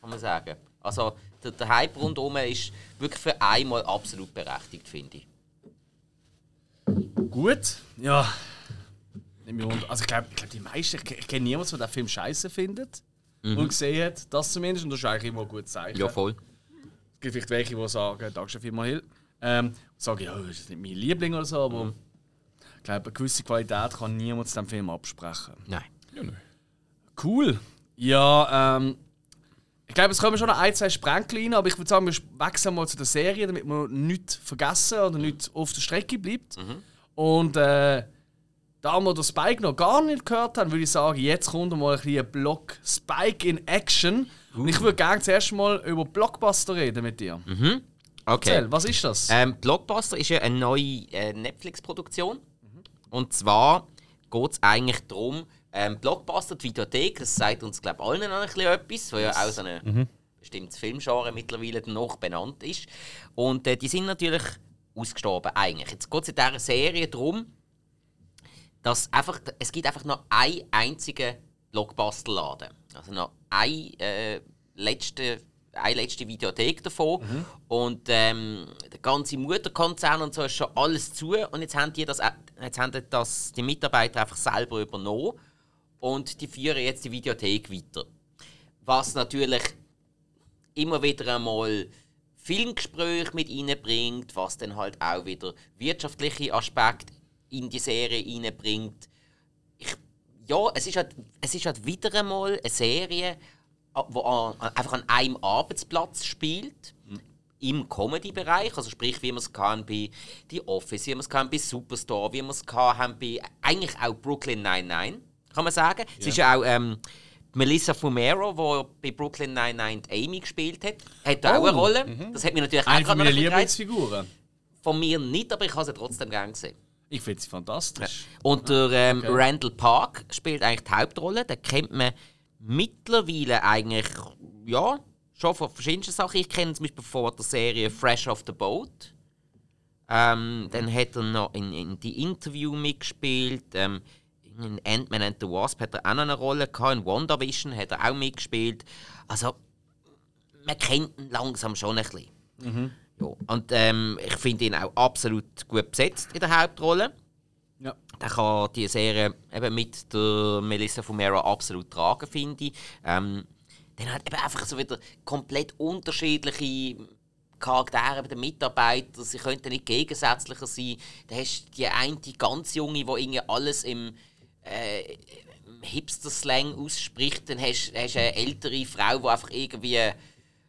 kann man sagen. Also, der, der Hype rundherum ist wirklich für einmal absolut berechtigt, finde ich. Gut, ja. Also ich glaube, glaub, die meisten, ich, ich kenne niemanden, der den Film scheiße findet mhm. und gesehen hat, das zumindest, und das ist eigentlich immer ein gutes Zeichen. Ja, voll. Es gibt vielleicht welche, die sagen, Dankeschön vielmals, Hill. Ähm, sagen, ja, das ist nicht mein Liebling oder so, aber mhm. ich glaube, eine gewisse Qualität kann niemand zu diesem Film absprechen. Nein. Ja, nein. Cool. Ja, ähm... Ich glaube, es kommen schon noch ein, zwei Sprengel rein, aber ich würde sagen, wir wechseln mal zu der Serie, damit wir nichts vergessen oder nichts auf der Strecke bleibt. Mhm. Und äh, da wir den Spike noch gar nicht gehört haben, würde ich sagen, jetzt kommt mal ein bisschen Block Spike in Action. Uh. Und ich würde gerne zuerst mal über Blockbuster reden mit dir. Mhm. Okay. Erzähl, was ist das? Ähm, Blockbuster ist ja eine neue äh, Netflix-Produktion. Mhm. Und zwar geht es eigentlich darum, Ähm, Blockbuster, die Videothek, das sagt uns, glaube ich, allen noch ein bisschen etwas, weil ja auch so ein mhm. bestimmtes Filmgenre mittlerweile noch benannt ist. Und äh, die sind natürlich ausgestorben, eigentlich. Jetzt geht es in dieser Serie darum, dass einfach, es gibt einfach noch einen einzigen Blockbuster-Laden. Also noch eine, äh, letzte, eine letzte Videothek davon. Mhm. Und ähm, der ganze Mutterkonzern und so ist schon alles zu. Und jetzt haben die, das, jetzt haben die, das, die Mitarbeiter einfach selber übernommen. Und die führen jetzt die Videothek weiter. Was natürlich immer wieder einmal Filmgespräche mit reinbringt, was dann halt auch wieder wirtschaftliche Aspekte in die Serie reinbringt. Ich, ja, es ist, halt, es ist halt wieder einmal eine Serie, die einfach an einem Arbeitsplatz spielt. Mhm. Im Comedy-Bereich, also sprich, wie man es kann bei The Office, wie man es kann bei Superstore, wie man es kann bei eigentlich auch Brooklyn Nine-Nine. Kann man sagen. Ja. Es ist ja auch ähm, Melissa Fumero, die bei Brooklyn Nine-Nine Amy gespielt hat. Hat da oh. auch eine Rolle. Mhm. Das hat mich natürlich eine auch gerade noch Lieblingsfiguren. Von mir nicht, aber ich habe sie trotzdem gerne gesehen. Ich finde sie fantastisch. Ja. Und der ähm, okay. Randall Park spielt eigentlich die Hauptrolle. Den kennt man mittlerweile eigentlich ja, schon von verschiedensten Sachen. Ich kenne ihn zum Beispiel von der Serie Fresh Off the Boat. Ähm, dann hat er noch in, in die Interview mitgespielt. Ähm, In Ant-Man and the Wasp hat er auch noch eine Rolle gehabt. In WandaVision hat er auch mitgespielt. Also, man kennt ihn langsam schon ein bisschen. Mhm. Ja. Und ähm, ich finde ihn auch absolut gut besetzt in der Hauptrolle. Ja. Der kann die Serie eben mit der Melissa Fumero absolut tragen, finde ich. Ähm, dann hat eben einfach so wieder komplett unterschiedliche Charaktere bei den Mitarbeitern, sie könnten nicht gegensätzlicher sein. Da hast du die eine, die ganz Junge, die irgendwie alles im Äh, Hipster-Slang ausspricht, dann hast du eine ältere Frau, die einfach irgendwie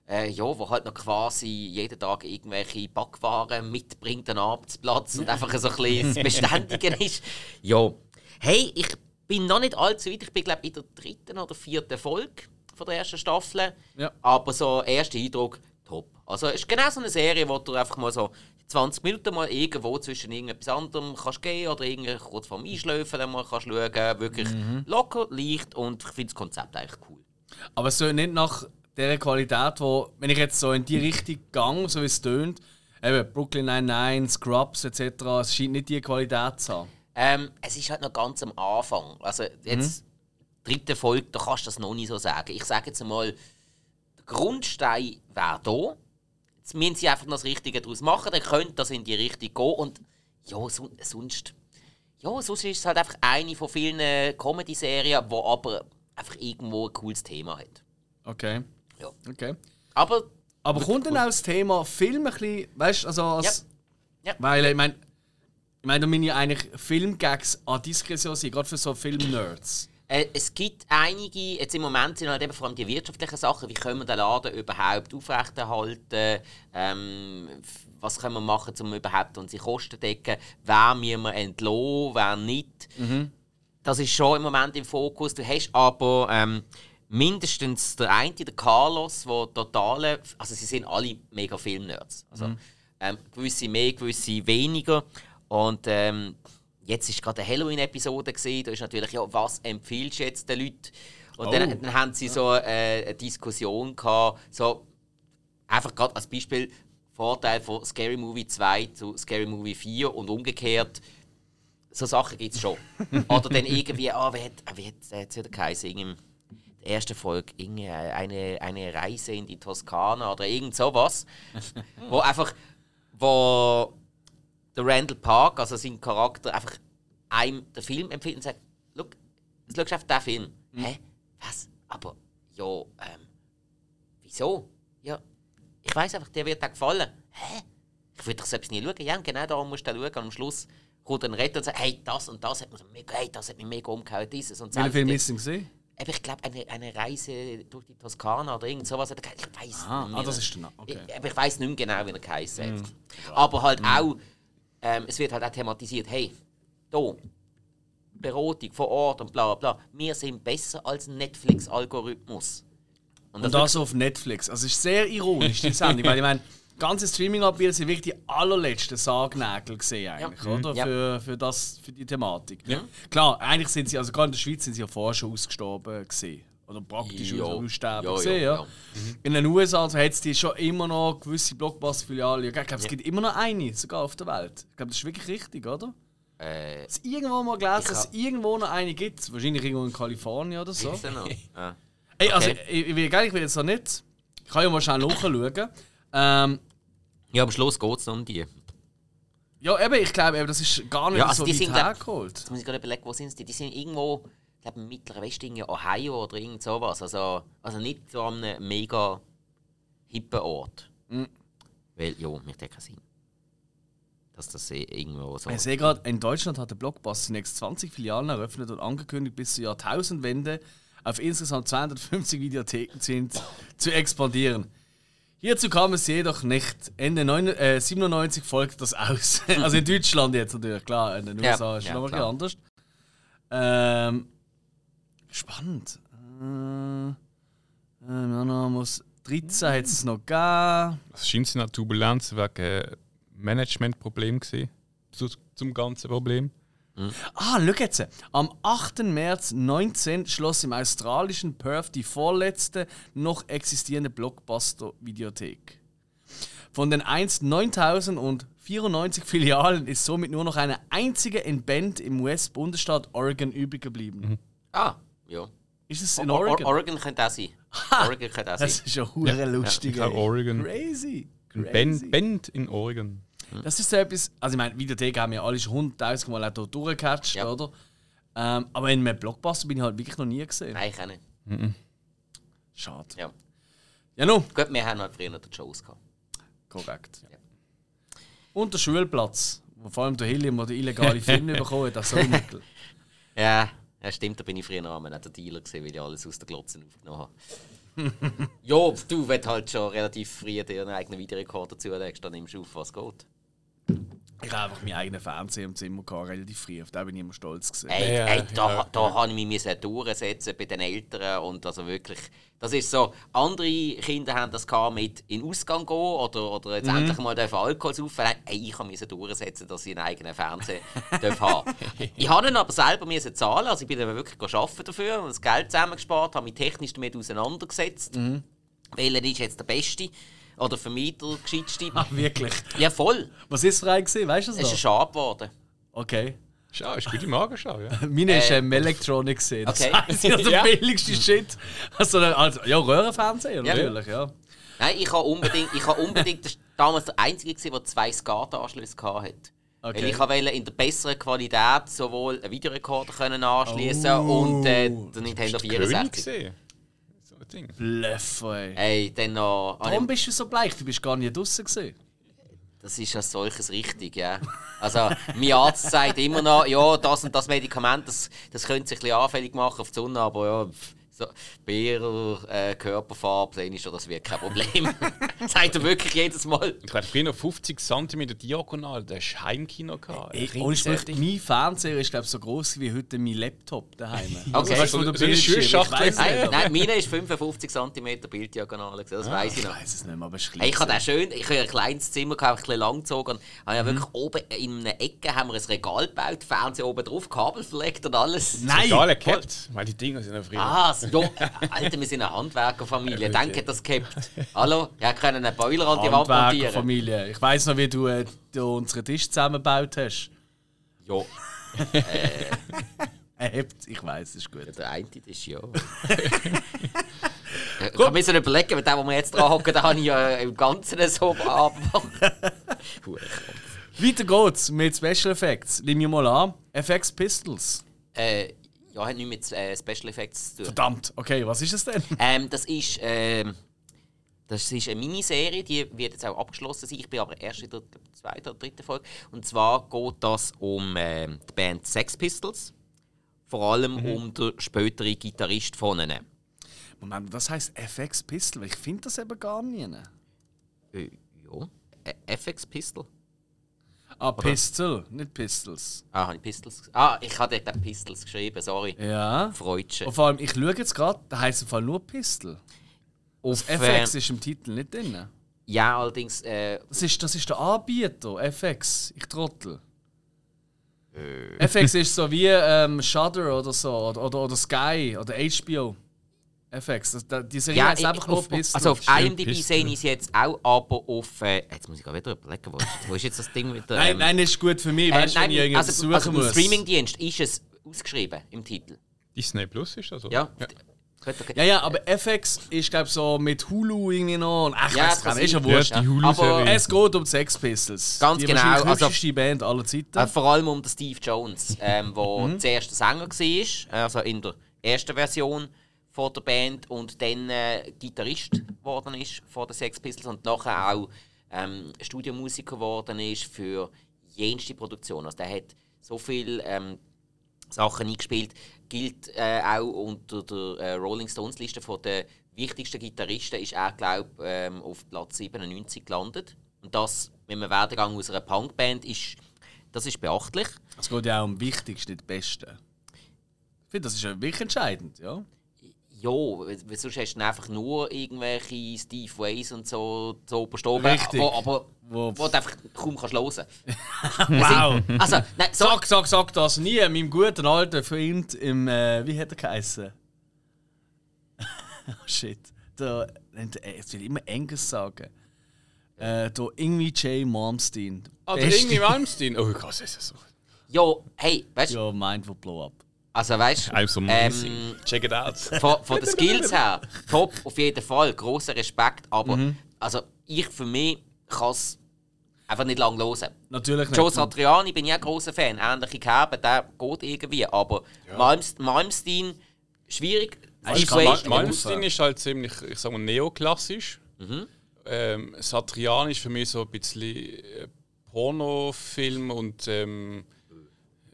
äh, ja, die halt noch quasi jeden Tag irgendwelche Backwaren mitbringt an den Arbeitsplatz und einfach so ein bisschen das Beständige ist. Ja. Hey, ich bin noch nicht allzu weit. Ich bin, glaube ich, in der dritten oder vierten Folge von der ersten Staffel. Ja. Aber so erster Eindruck, top. Also es ist genau so eine Serie, wo du einfach mal so zwanzig Minuten mal irgendwo zwischen irgendetwas anderem kannst gehen oder irgendwie kurz vorm Einschläfen dann mal kannst schauen. Wirklich mhm. locker, leicht, und ich finde das Konzept eigentlich cool. Aber es soll nicht nach dieser Qualität, wo, wenn ich jetzt so in die Richtung gehe, so wie es tönt, eben Brooklyn Nine-Nine, Scrubs et cetera, es scheint nicht die Qualität zu haben. Ähm, es ist halt noch ganz am Anfang. Also jetzt, mhm. dritte Folge, da kannst du das noch nicht so sagen. Ich sage jetzt mal, der Grundstein wäre da. Jetzt müssen sie einfach noch das Richtige daraus machen, dann könnte das in die Richtung gehen. Und ja, son- sonst, ja, sonst ist es halt einfach eine von vielen Comedy-Serien, die aber einfach irgendwo ein cooles Thema hat. Okay. Ja. Okay. Aber, aber kommt cool. dann auch das Thema Film ein bisschen, weißt du, also als, ja. Ja. Weil ich meine, ich meine, da müssen ja eigentlich Filmgags an Diskretion sein, gerade für so Film-Nerds. Es gibt einige, jetzt im Moment sind halt eben vor allem die wirtschaftlichen Sachen, wie können wir den Laden überhaupt aufrechterhalten, ähm, was können wir machen, um überhaupt unsere Kosten zu decken, wer müssen wir entlassen, wer nicht. Mhm. Das ist schon im Moment im Fokus. Du hast aber ähm, mindestens der eine, der Carlos, der totale, also sie sind alle mega Filmnerds. Also, mhm. ähm, gewisse mehr, gewisse weniger. Und ähm, jetzt war gerade eine Halloween-Episode, da ist natürlich, ja, was empfiehlst du jetzt den Leuten? Und oh. dann, dann haben sie so äh, eine Diskussion gehabt, so einfach gerade als Beispiel Vorteil von Scary Movie zwei zu Scary Movie vier und umgekehrt. So Sachen gibt es schon. Oder dann irgendwie, ah, oh, wie hat es äh, wieder geheißen, in der ersten Folge, eine, eine Reise in die Toskana oder irgend sowas, wo einfach, wo der Randall Park, also sein Charakter, einfach einem den Film empfiehlt und sagt, schau, jetzt schaust du auf diesen Film. Mhm. Hä? Was? Aber, ja, ähm, wieso? Ja, ich weiss einfach, dir wird der gefallen. Hä? Ich würde doch so etwas nie schauen. Ja, genau darum musst du den schauen. Und am Schluss kommt ein Retter und sagt, hey, das und das hat mich mega, hey, das hat mich mega umgehauen, dieses und so. Welchen Film ist denn gesehen? ich glaube, eine, eine Reise durch die Toskana oder irgend sowas. Ich weiß ah, nicht mehr. Ah, das ist genau. Okay. Ich, ich weiß nicht mehr genau, wie er geheißen hat. Mhm. Ja. Aber halt mhm. auch, ähm, es wird halt auch thematisiert, hey, da, Beratung vor Ort und bla bla. Wir sind besser als Netflix-Algorithmus. Und das, und das auf Netflix. Also es ist sehr ironisch, die Sendung. Weil ich meine, ganze Streaming-Anbieter sind wirklich die allerletzten Sargnägel gesehen eigentlich, ja. oder? Ja. Für, für, das, für die Thematik. Ja. Klar, eigentlich sind sie, also gerade in der Schweiz sind sie ja vorher schon ausgestorben gesehen. Oder praktisch ja. aussterben ja, gesehen, ja. ja. ja. Mhm. In den U S A also hat es die schon immer noch gewisse Blockbuster-Filialen. Ich glaube, es ja. gibt immer noch eine, sogar auf der Welt. Ich glaube, das ist wirklich richtig, oder? Äh, es irgendwo mal gelesen, dass es irgendwo noch eine gibt. Wahrscheinlich irgendwo in Kalifornien oder so. ah. Ey, okay. also ich, ich, will, ich will jetzt noch nicht. Ich kann ja mal schnell nachschauen. Ähm, ja, am Schluss geht es noch um die. Ja, eben, ich glaube, das ist gar nicht ja, also so weit hergeholt. Jetzt muss ich gerade überlegen, wo sind sie? Die sind irgendwo, ich glaube, im Mittleren Westen, in Ohio oder irgend sowas. Also, also nicht so an einem mega hippen Ort. Mhm. Weil, ja, mir hat das keinen Sinn. Dass das irgendwo so. Ich sehe gerade, in Deutschland hat der Blockbuster zunächst zwanzig Filialen eröffnet und angekündigt, bis zur Jahrtausendwende auf insgesamt zweihundertfünfzig Videotheken sind, zu expandieren. Hierzu kam es jedoch nicht. Ende neunzehnhundertsiebenundneunzig folgt das aus. Also in Deutschland jetzt natürlich, klar. In den U S A ja, ist es ja, nochmal anders. Ähm, spannend. Äh, äh, muss dreizehn hat es noch gegeben. Es scheint eine Turbulenz wegen Managementproblem gewesen, zu, zum ganzen Problem. Mhm. Ah, schau jetzt. Am achten März neunzehn schloss im australischen Perth die vorletzte noch existierende Blockbuster-Videothek. Von den einst neuntausendvierundneunzig Filialen ist somit nur noch eine einzige in Bend im U S-Bundesstaat Oregon übrig geblieben. Mhm. Ah, ja. Ist es in o- Oregon? O- Oregon könnte das sein. Ha, Oregon könnte das sein. Das ist ja hure ja. lustig. Ja. Oregon. Crazy. Crazy. Bend in Oregon. Das ist so etwas, also ich meine, Videotheken haben ja alle schon hunderttausend Mal auch hier durchgecatcht, ja. oder? Ähm, aber in einem Blockbuster bin ich halt wirklich noch nie gesehen. Nein, ich auch nicht. Mhm. Schade. Ja. Ja, nun. Gut, wir haben halt früher noch die Shows gehabt. Korrekt. Ja. Und der Schulplatz, wo vor allem der Hill immer die illegale Filme bekommen hat, das so Nickel. Ja, ja, stimmt, da bin ich früher noch einmal nicht der Dealer gesehen, weil ich alles aus der Glotzen aufgenommen habe. Ja, du, wenn du halt schon relativ früh deinen eigenen Videorekorder zulegst, dann nimmst du auf, was geht. Ich habe einfach meinen eigenen Fernseher im Zimmer gehabt, relativ früh, auf den bin ich immer stolz gewesen. Ey, ja, ey, da, ja. da habe ich mich durchsetzen bei den Eltern und also wirklich, das ist so, andere Kinder haben das gehabt mit in den Ausgang gehen oder, oder jetzt mhm. endlich mal Alkohol saufen. Ey, ich musste durchsetzen, dass ich einen eigenen Fernseher haben darf. Ich habe ihn aber selber zahlen, also ich bin dann wirklich arbeiten dafür und das Geld zusammengespart, habe mich technisch damit auseinandergesetzt, mhm. weil er ist jetzt der Beste. Oder Vermieter, Geschichte. Ah, wirklich? Ja, voll. Was ist frei gewesen? Weißt du das? Es ist ein Schab geworden. Okay. Schau, ist gut im Magenschau, ja. Meine äh, ist ähm, Electronic gesehen. Okay. Das ist also der billigste Shit. Also, also, ja, Röhrenfernseher, ja. natürlich, ja. Nein, ich habe unbedingt, ich habe unbedingt das damals der Einzige gewesen, der zwei SCART-Anschlüsse hatte. Okay. Weil ich wollte in der besseren Qualität sowohl einen Videorekorder anschließen oh. und äh, den Nintendo vierundsechzig. Bluff, ey. ey dann noch, Warum bist du so bleich? Du bist gar nicht draußen gesehen. Das ist als solches richtig, ja. Also, mein Arzt sagt immer noch, ja, das und das Medikament, das, das könnte sich ein bisschen anfällig machen auf die Sonne, aber ja, so, bei ihrer äh, Körperfarbe, dann ist das wirklich kein Problem. Das sagt er wirklich jedes Mal. Ich hatte früher noch fünfzig Zentimeter diagonal, das ist Heimkino. Und mein Fernseher ist glaube ich so groß wie heute mein Laptop daheim. Okay. Also, also, so, so nein, nein, meine ist fünfundfünfzig Zentimeter Bilddiagonale, das ah, weiss ich noch. Ich weiß es nicht mehr, aber es hey, ich habe auch schön, ich habe ein kleines Zimmer gehabt, ein bisschen langgezogen. Habe ja wirklich mhm. oben in einer Ecke haben wir ein Regal gebaut, Fernseher oben drauf, Kabel verlegt und alles. Nein. Das Regal gehabt, weil die Dinger sind ja früher. Ah, ja, Alter, wir sind eine Handwerkerfamilie. Denke, das gehabt. Hallo, wir können einen Boiler an die Wand montieren. Handwerkerfamilie. Ich weiss noch, wie du, äh, du unseren Tisch zusammengebaut hast. Ja. äh. Ich weiss, das ist gut. Ja, der eine Tisch, ja. Ich kann mir so überlegen, mit dem, wo wir jetzt dran hocken, da habe ich ja im Ganzen so abgemacht. Weiter geht's mit Special Effects. Nimm mir mal an. F X Pistols. Äh, Ja, hat nichts mit äh, Special Effects zu tun. Verdammt, okay, was ist es denn? Ähm, das, ist, ähm, das ist eine Miniserie, die wird jetzt auch abgeschlossen sein. Ich bin aber erst in der zweiten oder dritten Folge. Und zwar geht das um äh, die Band Sex Pistols vor allem mhm. um den späteren Gitarrist von ihnen. Moment, was heisst F X Pistol? Ich finde das eben gar nicht. Äh, ja. Äh, F X Pistol. Ah, Pistol, oder? Nicht Pistols. Ah, habe ich Pistols geschrieben? Ah, ich habe dort Pistols geschrieben, sorry. Ja. Freudsche. Und vor allem, ich schaue jetzt gerade, da heisst im Fall nur Pistol. Auf F X äh, ist im Titel nicht drin. Ja, allerdings. Äh, das, ist, das ist der Anbieter, F X. Ich trottel. Äh. F X ist so wie ähm, Shudder oder so, oder, oder, oder Sky oder H B O. F X, das, das, die Serie ja, ist einfach auf Pistol. Also auf I M D B sehe ich es jetzt auch, aber auf... Äh, jetzt muss ich auch wieder überlegen, wo ist, wo ist jetzt das Ding wieder... Ähm, nein, nein, das ist gut für mich, äh, weißt du, wenn ich irgendwas also, suchen also muss. Im Streamingdienst ist es ausgeschrieben im Titel. Disney Plus ist das so? Ja. Ja. Ja, ja, aber F X ist, glaube ich, so mit Hulu irgendwie noch und ach, ja, das kann ich ja wurscht. Ja. Aber es geht um die Sex Pistols. Ganz die genau. Die also, Band aller Zeiten. Äh, vor allem um den Steve Jones, der ähm, mhm. zuerst der Sänger war, also in der ersten Version von der Band und dann äh, Gitarrist geworden ist von den Sex Pistols und nachher auch ähm, Studiomusiker geworden ist für jenste Produktion. Also der hat so viele ähm, Sachen eingespielt, gilt äh, auch unter der äh, Rolling Stones Liste von den wichtigsten Gitarristen, ist er, glaube ich, ähm, auf Platz siebenundneunzig gelandet. Und das, wenn man Werdegang aus einer Punkband ist, das ist beachtlich. Es geht ja auch um Wichtigste, nicht Beste. Ich finde, das ist ja wirklich entscheidend, ja. Ja, weil sonst hast du einfach nur irgendwelche Steve Ways und so zu oberstoben, aber, aber wo du einfach kaum kannst hören. Wow! Also, nein, so sag, sag, sag das nie meinem guten alten Freund im, äh, wie hat er geheißen? Oh shit. Der, jetzt will ich immer Angus sagen. Äh, der Ingwie J. Malmsteen. Ah, der Ingwie Malmsteen? Oh Gott, ist das so. Jo, hey, weißt du? Jo, Mindful Blow Up. Also weißt du, ähm, check it out. Von, von den Skills her, top, auf jeden Fall, grosser Respekt, aber mhm. also ich für mich kann es einfach nicht lange hören. Natürlich nicht. Joe Satriani bin ich auch ein grosser Fan, ähnliche Käbe, der geht irgendwie, aber ja. Malmst, Malmsteen, schwierig. Mal, Malmsteen ist halt ziemlich, ich sag mal, neoklassisch. Mhm. Ähm, Satriani ist für mich so ein bisschen Pornofilm und ähm,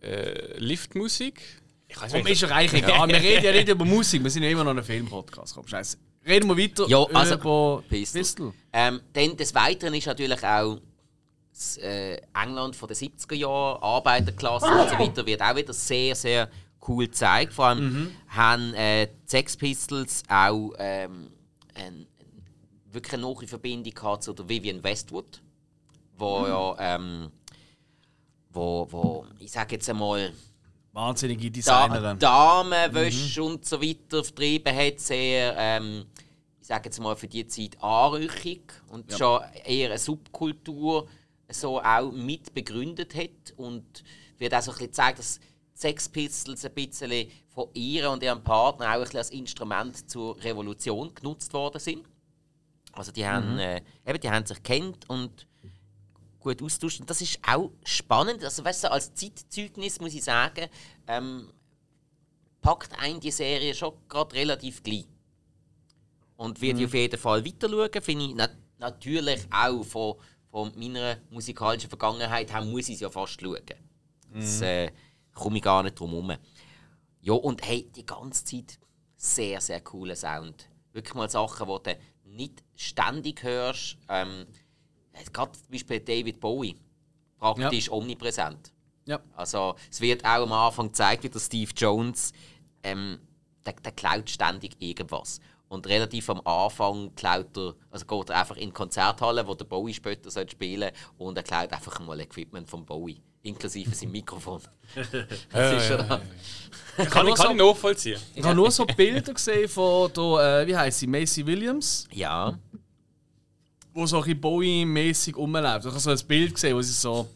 äh, Liftmusik. Ich weiß, um ist ja eigentlich egal. Wir reden ja nicht über Musik, wir sind ja immer noch ein Film-Podcast. Komm, scheiße. Reden wir weiter ja, also, über Pistol. Pistol. Ähm, denn des Weiteren ist natürlich auch das, äh, England von den siebziger Jahren, Arbeiterklasse und so weiter, wird auch wieder sehr, sehr cool gezeigt. Vor allem mhm. haben äh, die Sex Pistols auch ähm, ein, wirklich eine nahe Verbindung gehabt zu der Vivienne Westwood, wo mhm. ja, ähm, wo, wo, ich sage jetzt einmal, wahnsinnige Designerin. Da, Damenwäsche mhm. und so weiter vertrieben hat, sehr, ähm, ich sage jetzt mal, für die Zeit anrüchig und ja. schon eher eine Subkultur so auch mit begründet hat. Und wird auch so ein bisschen gezeigt, dass Sex Pistols ein bisschen von ihr und ihrem Partner auch ein bisschen als Instrument zur Revolution genutzt worden sind. Also die, mhm. haben, äh, eben, die haben sich gekannt und gut austauschen. Das ist auch spannend. Also, weißt du, als Zeitzeugnis muss ich sagen, ähm, packt einen die Serie schon gerade relativ gleich. Und werde mhm. ich auf jeden Fall weiter schauen. Finde ich nat- natürlich auch von, von meiner musikalischen Vergangenheit her, muss ich es ja fast schauen. Mhm. Das äh, komme ich gar nicht drum herum. Ja, und hey, die ganze Zeit sehr, sehr cooler Sound. Wirklich mal Sachen, die du nicht ständig hörst. Ähm, Gerade zum Beispiel David Bowie, praktisch ja. omnipräsent. Ja. Also, es wird auch am Anfang gezeigt, wie der Steve Jones, ähm, der, der klaut ständig irgendwas. Und relativ am Anfang klaut er, also geht er einfach in die Konzerthalle, wo der Bowie später spielen soll, und er klaut einfach mal Equipment von Bowie, inklusive seinem Mikrofon. Das ist schon da. Ich kann, kann ihn nachvollziehen. Ich habe nur so Bilder gesehen von der, äh, wie heisst sie, Maisie Williams. Ja. Wo so ein Bowie-mäßig rumläuft. Ich habe so ein Bild gesehen, wo sie so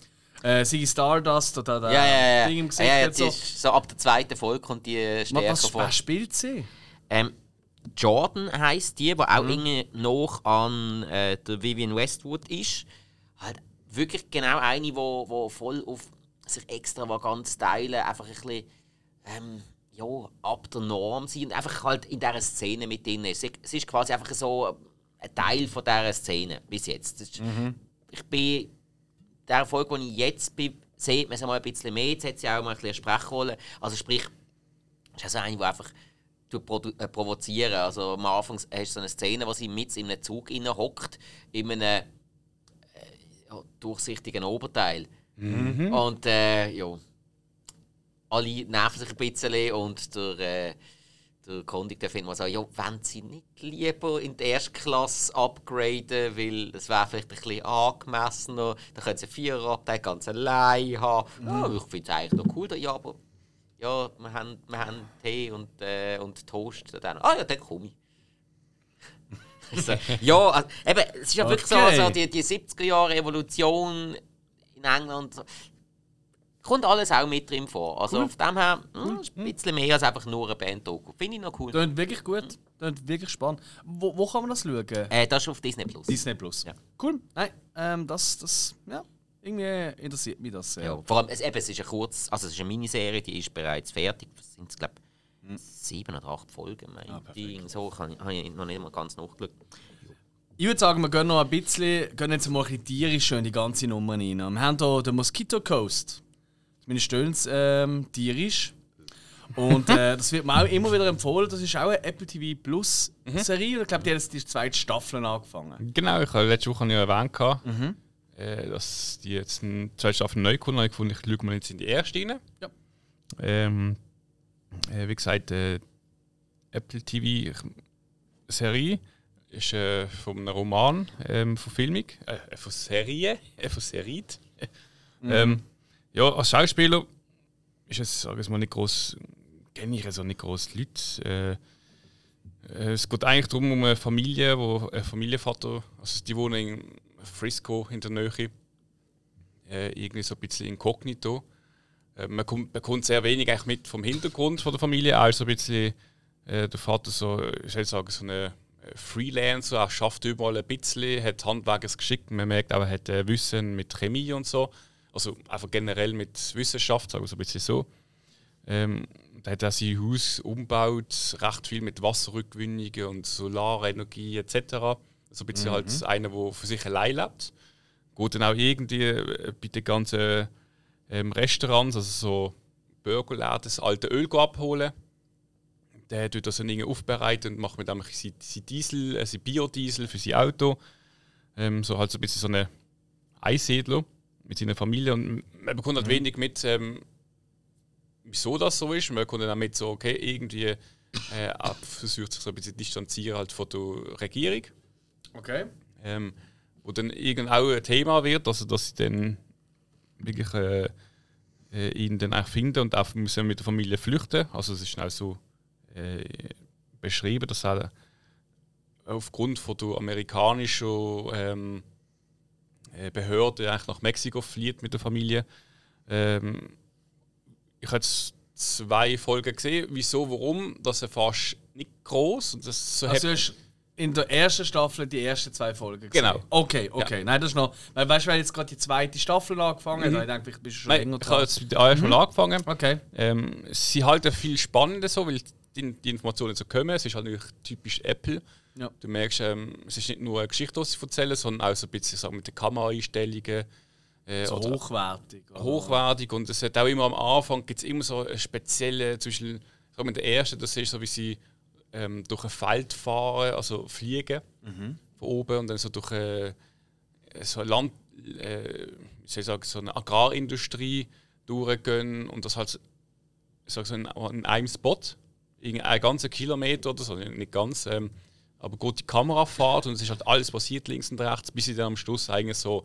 äh, Ziggy Stardust oder da ja, ja, ja. Ding im Gesicht ja, ja, hat. So. Ist so ab der zweiten Folge kommt die stärker vor. Was spielt sie? Ähm, Jordan heisst die, die mhm. auch irgendwie noch an äh, der Vivienne Westwood ist. Halt wirklich genau eine, die wo, wo voll auf sich extravagant stylen, einfach ein bisschen ähm, ja, ab der Norm sind und einfach halt in dieser Szene mit drin ist. Sie, sie ist quasi einfach so ein Teil von dieser Szene bis jetzt. Ist, mhm. Ich bin der Folge, die ich jetzt bin, sieht man es mal ein bisschen mehr. Jetzt hat sie auch mal ein bisschen eine Sprechrolle. Also sprich, ist auch so eine, die einfach äh, provozieren. Also am Anfang hast du so eine Szene, wo sie mit in einem Zug hockt, in einem äh, durchsichtigen Oberteil. Mhm. Und äh, ja, alle nerven sich ein bisschen und der... Äh, Der Kondig der findet man so, ja, wollen sie nicht lieber in die Erstklasse upgraden, weil das wäre vielleicht ein bisschen angemessener, dann können sie einen Viererabteil ganz allein haben. Mhm. Oh, ich finde es eigentlich noch cool, ja, aber ja, wir haben, wir haben Tee und, äh, und Toast. Dann, ah ja, dann komme ich. Also, ja, also, eben, es ist ja okay. Wirklich so, also, die, die siebziger-Jahre-Evolution in England, so. Kommt alles auch mit drin vor. Also cool. Auf dem her mh, ist ein bisschen mehr als einfach nur eine Band-Doku. Finde ich noch cool. Tönt wirklich gut. Mhm. Tönt wirklich spannend. Wo, wo kann man das schauen? Äh, das ist auf Disney Plus. Disney Plus. Ja. Cool. Nein, ähm, das, das, ja, irgendwie interessiert mich das sehr. Ja, vor allem, es, eben, es ist eine kurz, also es ist eine Miniserie, die ist bereits fertig. Das sind, glaube ich, mhm. sieben oder acht Folgen. Ah, die so kann ich, habe ich noch nicht mal ganz nachgeschaut. Ich würde sagen, wir gehen noch ein bisschen, gehen jetzt mal ein tierisch schön die ganze Nummer rein. Wir haben hier den Mosquito Coast. Meine Stöhns ähm, tierisch. Und äh, das wird mir auch immer wieder empfohlen. Das ist auch eine Apple T V Plus Serie. Mhm. Ich glaube, die hat jetzt die zweite Staffel angefangen. Genau, ich habe letzte Woche ja erwähnt, mhm. äh, dass die jetzt eine zweite Staffel neu kommt. Ich fand, ich schaue mir jetzt in die erste rein. Ja. Ähm, äh, wie gesagt, äh, Apple T V Serie ist äh, von einem Roman, äh, von Filmung, äh, von Serie, äh, von Serie. Mhm. Ähm, Ja, als Schauspieler ist es, sage ich mal, nicht gross, kenne ich also nicht gross die Leute. Äh, es geht eigentlich darum, um eine Familie, wo ein Familienvater, also die wohnen in Frisco in der Nähe, äh, irgendwie so ein bisschen inkognito. Äh, man kommt, bekommt sehr wenig eigentlich mit vom Hintergrund von der Familie, auch so ein bisschen, äh, der Vater so, ich würde sagen, so ein Freelancer, er schafft überall ein bisschen, hat handwerklich geschickt, man merkt auch, er hat äh, Wissen mit Chemie und so. Also einfach generell mit Wissenschaft, sagen wir so ein bisschen so. Ähm, da hat er sein Haus umgebaut, recht viel mit Wasserrückgewinnungen und Solarenergie et cetera. So ein bisschen mhm. halt einer, der für sich allein lebt. Geht dann auch irgendwie bei den ganzen ähm, Restaurants, also so Burgerläden, das alte Öl abholen. Der tut das dann irgendwie aufbereiten und macht mit einem sein Diesel, äh, sein Biodiesel für sein Auto. Ähm, so halt so ein bisschen so eine Einsiedler mit seiner Familie, und man bekommt halt mhm. wenig mit, ähm, wieso das so ist. Man bekommt dann auch mit, so, okay, irgendwie äh, ab, versucht sich so ein bisschen distanzieren halt von der Regierung. Okay. Ähm, wo dann irgend auch ein Thema wird, also dass sie dann wirklich äh, äh, ihn dann auch finden und auch müssen mit der Familie flüchten. Also es ist auch so äh, beschrieben, dass er aufgrund von der amerikanischen ähm, Behörde eigentlich nach Mexiko flieht mit der Familie. Ähm, ich habe jetzt zwei Folgen gesehen. Wieso, warum, das erfährst du nicht gross. Und das so also du hast in der ersten Staffel die ersten zwei Folgen gesehen? Genau. Okay, okay. Ja. Nein, das ist noch... Weil, weißt du, weil jetzt gerade die zweite Staffel angefangen hat, mhm. ich denke, vielleicht bist du schon Nein, länger dran. Ich habe jetzt mit der ersten mhm. angefangen. Okay. Ähm, sie halten viel spannender so, weil die, die Informationen so kommen. Es ist halt natürlich typisch Apple. Ja. Du merkst, ähm, es ist nicht nur eine Geschichte, die sie erzählen, sondern auch so ein bisschen so mit den Kameraeinstellungen. Äh, so hochwertig. Oder? Hochwertig. Und es hat auch immer am Anfang gibt's immer so einen speziellen, zum Beispiel so mit der ersten, das ist so, wie sie ähm, durch ein Feld fahren, also fliegen mhm. von oben und dann so durch äh, so ein Land, äh, ich soll sagen, so eine Agrarindustrie durchgehen und das halt so in, in einem Spot, einen ganzen Kilometer oder so, nicht ganz. Ähm, Aber gut, die Kamerafahrt und es ist halt alles passiert links und rechts, bis sie dann am Schluss eigentlich so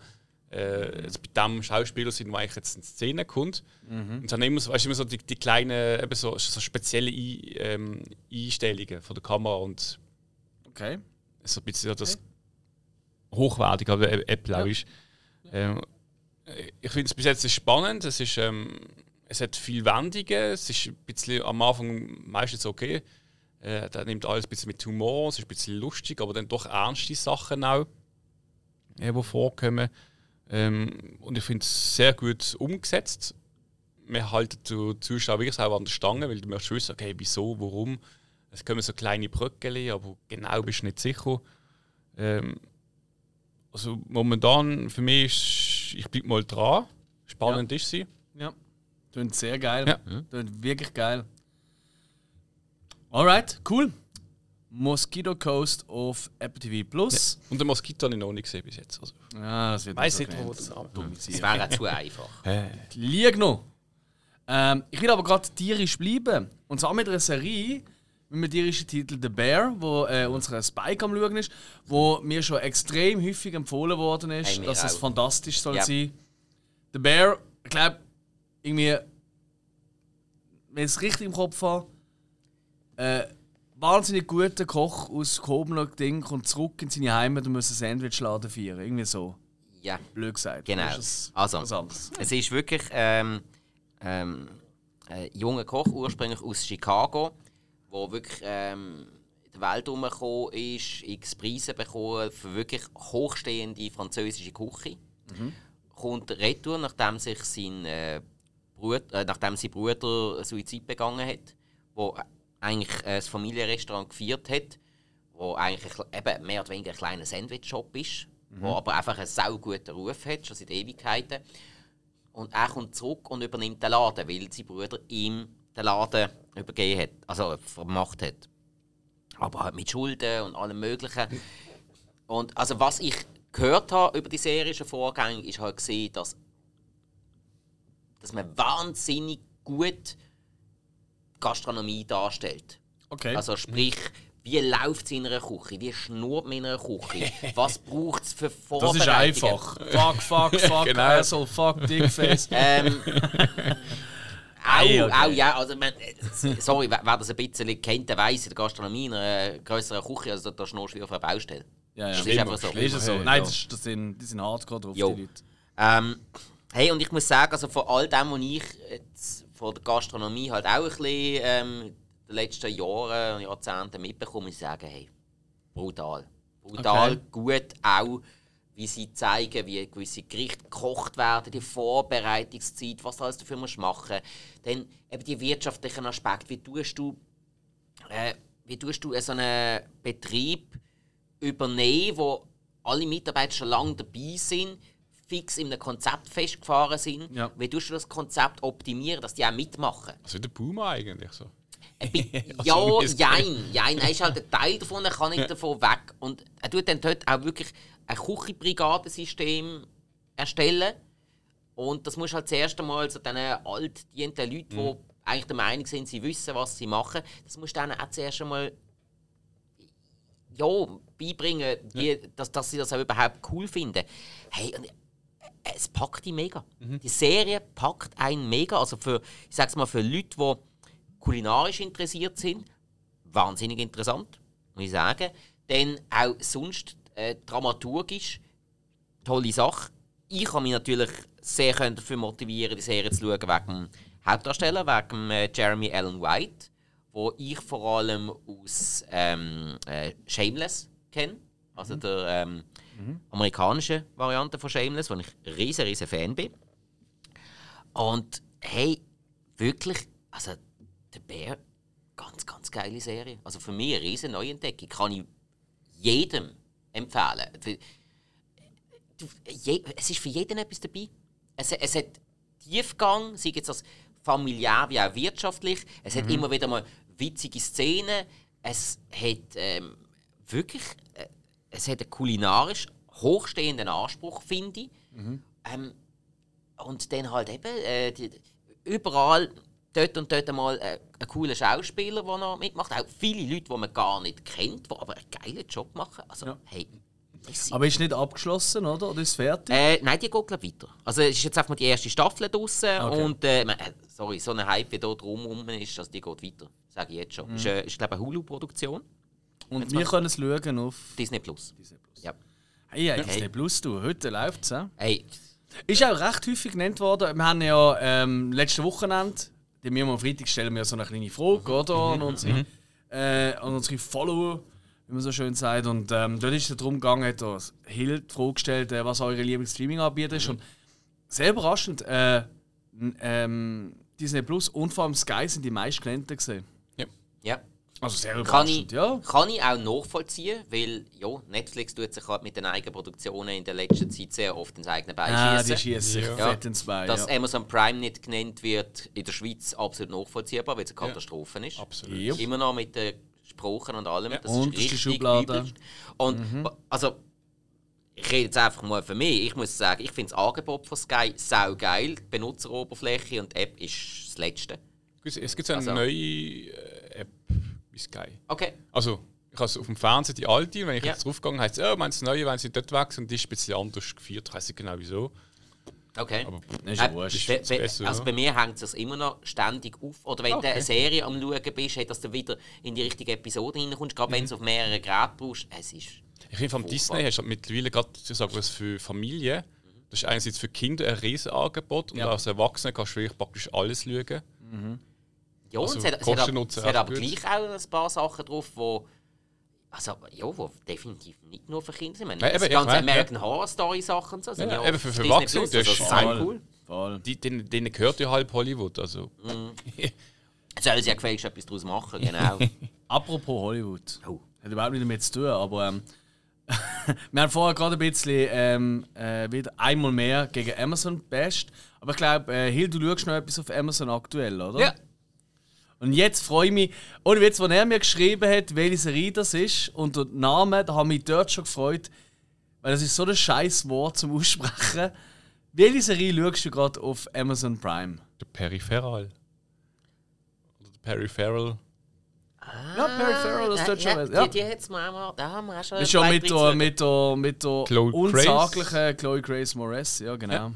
äh, jetzt bei dem Schauspieler sind, der eigentlich jetzt in Szene kommt. Mhm. Und dann immer so, weißt, immer so die, die kleinen, eben so, so spezielle I, ähm, Einstellungen von der Kamera und okay. so ein bisschen das okay. hochwertig, aber Apple auch ist. Ähm, ich finde es bis jetzt spannend, es, ist, ähm, es hat viele Wendungen, es ist ein bisschen am Anfang meistens okay. Äh, der nimmt alles ein bisschen mit Humor, es ist ein bisschen lustig, aber dann doch ernste Sachen auch, äh, die vorkommen. Ähm, und ich finde es sehr gut umgesetzt. Wir halten die Zuschauer wirklich auch an der Stange, weil du möchtest wissen, okay, wieso, warum. Es kommen so kleine Bröckchen, aber genau bist du nicht sicher. Ähm, also momentan für mich ist, ich bleibe mal dran. Spannend ja. ist sie. Ja, klingt sehr geil. Ja. Klingt wirklich geil. Alright, cool. Mosquito Coast auf Apple T V Plus. Ja. Und den Mosquito habe ich noch nicht gesehen bis jetzt. Also. Ja, das wird weiss nicht, wo das ist. Das wäre zu einfach. Lieg noch. Ähm, ich will aber gerade tierisch bleiben. Und zwar mit einer Serie mit dem tierischen Titel The Bear, wo äh, unser Spike am Schauen ist, wo mir schon extrem häufig empfohlen worden ist, hey, dass es auch fantastisch soll ja. sein. The Bear, ich glaube, irgendwie, wenn ich es richtig im Kopf habe, äh, wahnsinnig guter Koch aus Koblenz Ding kommt zurück in seine Heimat und muss ein Sandwichladen feiern. Irgendwie so. Ja. Blöd gesagt. Genau. Ist also, es ist wirklich ähm, ähm, ein junger Koch, ursprünglich aus Chicago, der wirklich ähm, in die Welt herumgekommen ist, x Preise bekommen für wirklich hochstehende französische Küche. Mhm. Kommt retour, nachdem sich sein äh, Bruder, äh, nachdem sein Bruder Suizid begangen hat, wo eigentlich ein Familienrestaurant geführt hat, wo eigentlich eben mehr oder weniger ein kleiner Sandwich-Shop ist, mhm. wo aber einfach einen sau guten Ruf hat, schon seit Ewigkeiten. Und er kommt zurück und übernimmt den Laden, weil sein Bruder ihm den Laden übergeben hat, also vermacht hat. Aber halt mit Schulden und allem Möglichen. Und also was ich gehört habe über die serischen Vorgänge, ist halt gesehen, dass, dass man wahnsinnig gut Gastronomie darstellt. Okay. Also sprich, wie läuft es in einer Küche? Wie schnurrt man in einer Küche? Was braucht es für Vorbereitungen? Das ist einfach. Fuck, fuck, fuck, genau. Asshole, fuck, Dickface. Ähm, auch, hey, okay. auch, ja, also man, sorry, wer, wer das ein bisschen kennt, der weiss, in der Gastronomie in einer grösseren Küche, also da schnurrst du wie auf einer Baustelle. Ja, ja. Das schlimmer, ist einfach so. Ist es so. Hey, nein, das, das sind, die sind hardcore drauf, jo. die Leute. Ähm, hey, und ich muss sagen, also von all dem, was ich jetzt von der Gastronomie halt auch ein bisschen ähm, in den letzten Jahren und Jahrzehnten mitbekommen, ich sage, hey, brutal. Brutal, okay. Gut auch, wie sie zeigen, wie gewisse Gerichte gekocht werden, die Vorbereitungszeit, was alles dafür musst du machen. Dann eben die wirtschaftlichen Aspekte, wie tust du, äh, wie tust du so einen Betrieb übernehmen, wo alle Mitarbeiter schon lange dabei sind, fix in einem Konzept festgefahren sind. Ja. Wie tust du das Konzept optimieren, dass die auch mitmachen? Also der Puma eigentlich so. Ja, also, jein, jein. Er ist halt ein Teil davon, er kann nicht davon weg. Und er tut dann dort auch wirklich ein Küchenbrigadensystem erstellen. Und das musst du halt zuerst einmal so diesen altdienten Leuten, mhm. die eigentlich der Meinung sind, sie wissen, was sie machen, das musst du denen auch zuerst einmal ja, beibringen, die, ja. Dass, dass sie das auch überhaupt cool finden. Hey, und es packt ihn mega. Mhm. Die Serie packt einen mega. Also für, ich sag's mal, für Leute, die kulinarisch interessiert sind, wahnsinnig interessant, muss ich sagen. Dann auch sonst äh, dramaturgisch, tolle Sache. Ich kann mich natürlich sehr dafür motivieren, die Serie zu schauen, wegen dem Hauptdarsteller, wegen äh, Jeremy Allen White, wo ich vor allem aus ähm, äh, Shameless kenne. Also mhm. der ähm, mhm. amerikanischen Variante von Shameless, wo ich riesen, riesen Fan bin. Und hey, wirklich, also der Bear, ganz, ganz geile Serie. Also für mich eine riesen Neuentdeckung. Kann ich jedem empfehlen. Für, du, je, es ist für jeden etwas dabei. Es, es hat Tiefgang, sei jetzt das familiär wie auch wirtschaftlich. Es mhm. hat immer wieder mal witzige Szenen. Es hat ähm, wirklich... Äh, Es hat einen kulinarisch hochstehenden Anspruch, finde ich. Mhm. Ähm, und dann halt eben äh, die, überall dort und dort einmal äh, einen coolen Schauspieler, der noch mitmacht. Auch viele Leute, die man gar nicht kennt, die aber einen geilen Job machen. Also, ja. hey, aber ist nicht abgeschlossen, oder? Oder ist es fertig? Äh, nein, die geht weiter. Also es ist jetzt einfach mal die erste Staffel draussen. Okay. Und äh, sorry, so ein Hype, wie hier drumherum ist, also die geht weiter. Sage ich jetzt schon. Es mhm. ist, ist glaube ich, eine Hulu-Produktion. Und jetzt wir können es schauen auf Disney Plus. Disney Plus. Ja. Hey, hey, hey. Disney Plus, du, heute läuft es. Hey. Ist auch recht häufig genannt worden. Wir haben ja ähm, letztes Wochenende, die wir am Freitag stellen wir so eine kleine Frage oder, an, unsere, äh, an unsere Follower, wie man so schön sagt. Und ähm, dort ist es darum gegangen, dass Hill die Frage gestellt, äh, was eure Lieblings-Streaming-Anbieter ist. Mhm. Und sehr überraschend, äh, ähm, Disney Plus und vor allem Sky sind die meistgenannten gesehen. Ja. ja. Also sehr überraschend, kann ich, ja. Kann ich auch nachvollziehen, weil ja, Netflix tut sich halt mit den eigenen Produktionen in der letzten Zeit sehr oft ins eigene Bein schießen. Ah, die schießen sich ja. fett ins Bein. Dass ja. Amazon Prime nicht genannt wird, in der Schweiz absolut nachvollziehbar, weil es eine Katastrophe ja. ist. Absolut. Ja. Immer noch mit den Sprachen und allem. Ja. Das und ist richtig Schublade. Übelst. Und mhm. also, ich rede jetzt einfach mal für mich. Ich muss sagen, ich finde das Angebot von Sky saugeil. Die Benutzeroberfläche und die App ist das Letzte. Es gibt so eine also, neue App bei Sky. Okay. Also, ich habe auf dem Fernsehen die alte, und wenn ich ja. jetzt draufgegangen heißt es, oh, meinst du das Neue, wenn sie dort wächst, und die ist ein bisschen anders gefeiert. Ich weiß nicht genau wieso. Okay. Aber ist ja wurscht. Äh, be, be, also bei mir hängt es immer noch ständig auf. Oder wenn okay. du eine Serie am Schauen bist, dass du wieder in die richtige Episode hineinkommst, gerade mhm. wenn du es auf mehreren Geräten brauchst. Es ist ich finde, vom Disney hast du mittlerweile gerade was für Familien. Das ist einerseits für Kinder ein Riesenangebot und ja. als Erwachsener kannst du wirklich praktisch alles schauen. Mhm. Ja, also es hat, es hat, es hat aber gleich auch ein paar Sachen drauf, wo, also, ja, wo definitiv nicht nur für Kinder sind. Ja, das ganze American ja. Horror Story Sachen und so. Ja, ja, eben für Erwachsene, das ist voll cool. Voll. Die, denen, denen gehört ja halb Hollywood. Also. Mm. Sollen sie ja gefälligst etwas daraus machen, genau. Apropos Hollywood. Oh. Hat überhaupt nicht damit zu tun, aber ähm, wir haben vorher gerade ein bisschen ähm, äh, wieder einmal mehr gegen Amazon basht. Aber ich glaube, äh, Hill, du schaust noch etwas auf Amazon aktuell, oder? Ja. Und jetzt freue ich mich, oder jetzt, als er mir geschrieben hat, welche Serie das ist und den Namen, da habe ich mich dort schon gefreut, weil das ist so ein scheiß Wort zum Aussprechen. Welche Serie schaust du gerade auf Amazon Prime? Der Peripheral. Oder der Peripheral. Ah, ja, Peripheral, das tut äh, schon was. Ja. Die, die hat's mal einmal, da haben wir auch schon. Das ist ja mit der, mit der, mit der unsaglichen Chloe Grace Moretz, ja genau. Ja.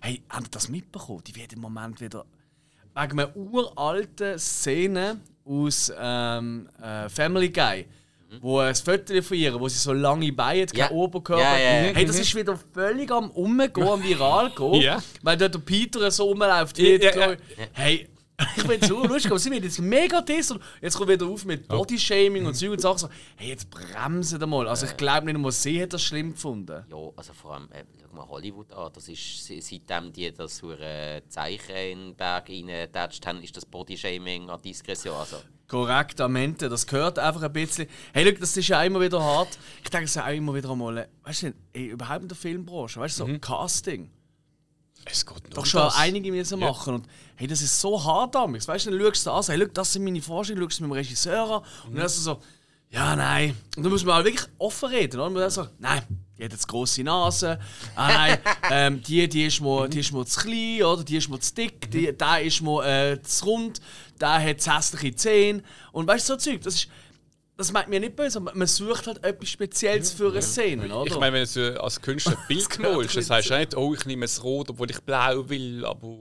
Hey, habt ihr das mitbekommen? Die wird im Moment wieder... Wegen einer uralten Szene aus ähm, äh, Family Guy, mhm. wo ein Foto von ihr, wo sie so lange Beine hat, ja. kein Oberkörper. Ja, ja, ja. Hey, das ist wieder völlig am Umgehen, am Viral gehen, ja. weil dort der Peter so rumläuft. Ja, ja, ja. Hey, ich bin so lustig, aber sie wird jetzt mega diss und jetzt kommt wieder auf mit Bodyshaming und Zeug und Sachen. So, hey, jetzt bremsen wir mal. Also ich glaube nicht nur sie hat das schlimm gefunden. Ja, also vor allem, äh, schau mal Hollywood an, das ist, seitdem die das so ein Zeichen in den Berg reingetatscht haben, ist das Bodyshaming an Diskretion. Also. Korrekt, Amente, das gehört einfach ein bisschen. Hey, schau, das ist ja immer wieder hart. Ich denke, es ist ja auch immer wieder einmal, weißt du, ey, überhaupt in der Filmbranche, weißt du, so mhm. Casting. Es geht nur doch schon das. Einige müssen machen. Ja. Und, hey, das ist so hart damals. Weißt du, dann schaust du das an, hey, schau, das sind meine Vorstellungen, schaust du mit dem Regisseur an. Mhm. Und dann hast du so, ja, nein. Und dann muss man halt wirklich offen reden. Oder? Und dann sagt, nein, die hat jetzt grosse Nase. Ah, nein, ähm, die, die ist mir mhm. zu klein, oder? Die ist mir zu dick, die, der ist mir äh, zu rund, der hat hässliche Zähne. Und weißt du, so Zeug, das ist. Das meint mir nicht böse, aber man sucht halt etwas Spezielles ja, für eine ja. Szene, oder? Ich meine, wenn du als Künstler ein Bild holst, dann sagst du nicht, oh, ich nehme es rot, obwohl ich blau will, aber...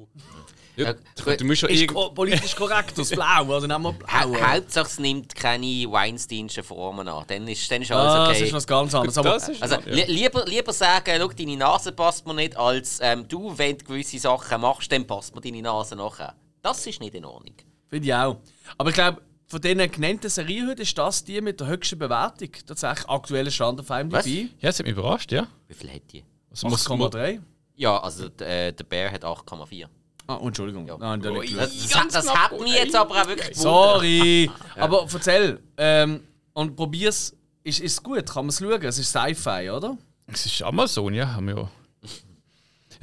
Ja, ja, du musst ja ist ko- politisch korrekt, das Blau, also nehmen wir Blau. Ha- Hauptsache es nimmt keine Weinsteinschen Formen an, dann ist, dann ist alles okay. Das ist was ganz anderes. Aber, also, also, li- lieber, lieber sagen, schau, deine Nase passt mir nicht, als ähm, du, wenn du gewisse Sachen machst, dann passt mir deine Nase nachher. Das ist nicht in Ordnung. Finde ich auch. Aber ich glaube... Von diesen genannten Serien heute ist das die mit der höchsten Bewertung. Tatsächlich aktueller Stand auf I M D B. Was? Ja, das hat mich überrascht, ja. Wie viel hat die? Also acht Komma drei? Ja, also äh, der Bear hat acht Komma vier. Ah, Entschuldigung. Ja. Nein, oh, das das, das hat mich jetzt aber auch wirklich... Sorry! ja. Aber erzähl, ähm, und probier's. Ist es gut? Kann man es schauen? Es ist Sci-Fi, oder? Es ist Amazon, ja. ja.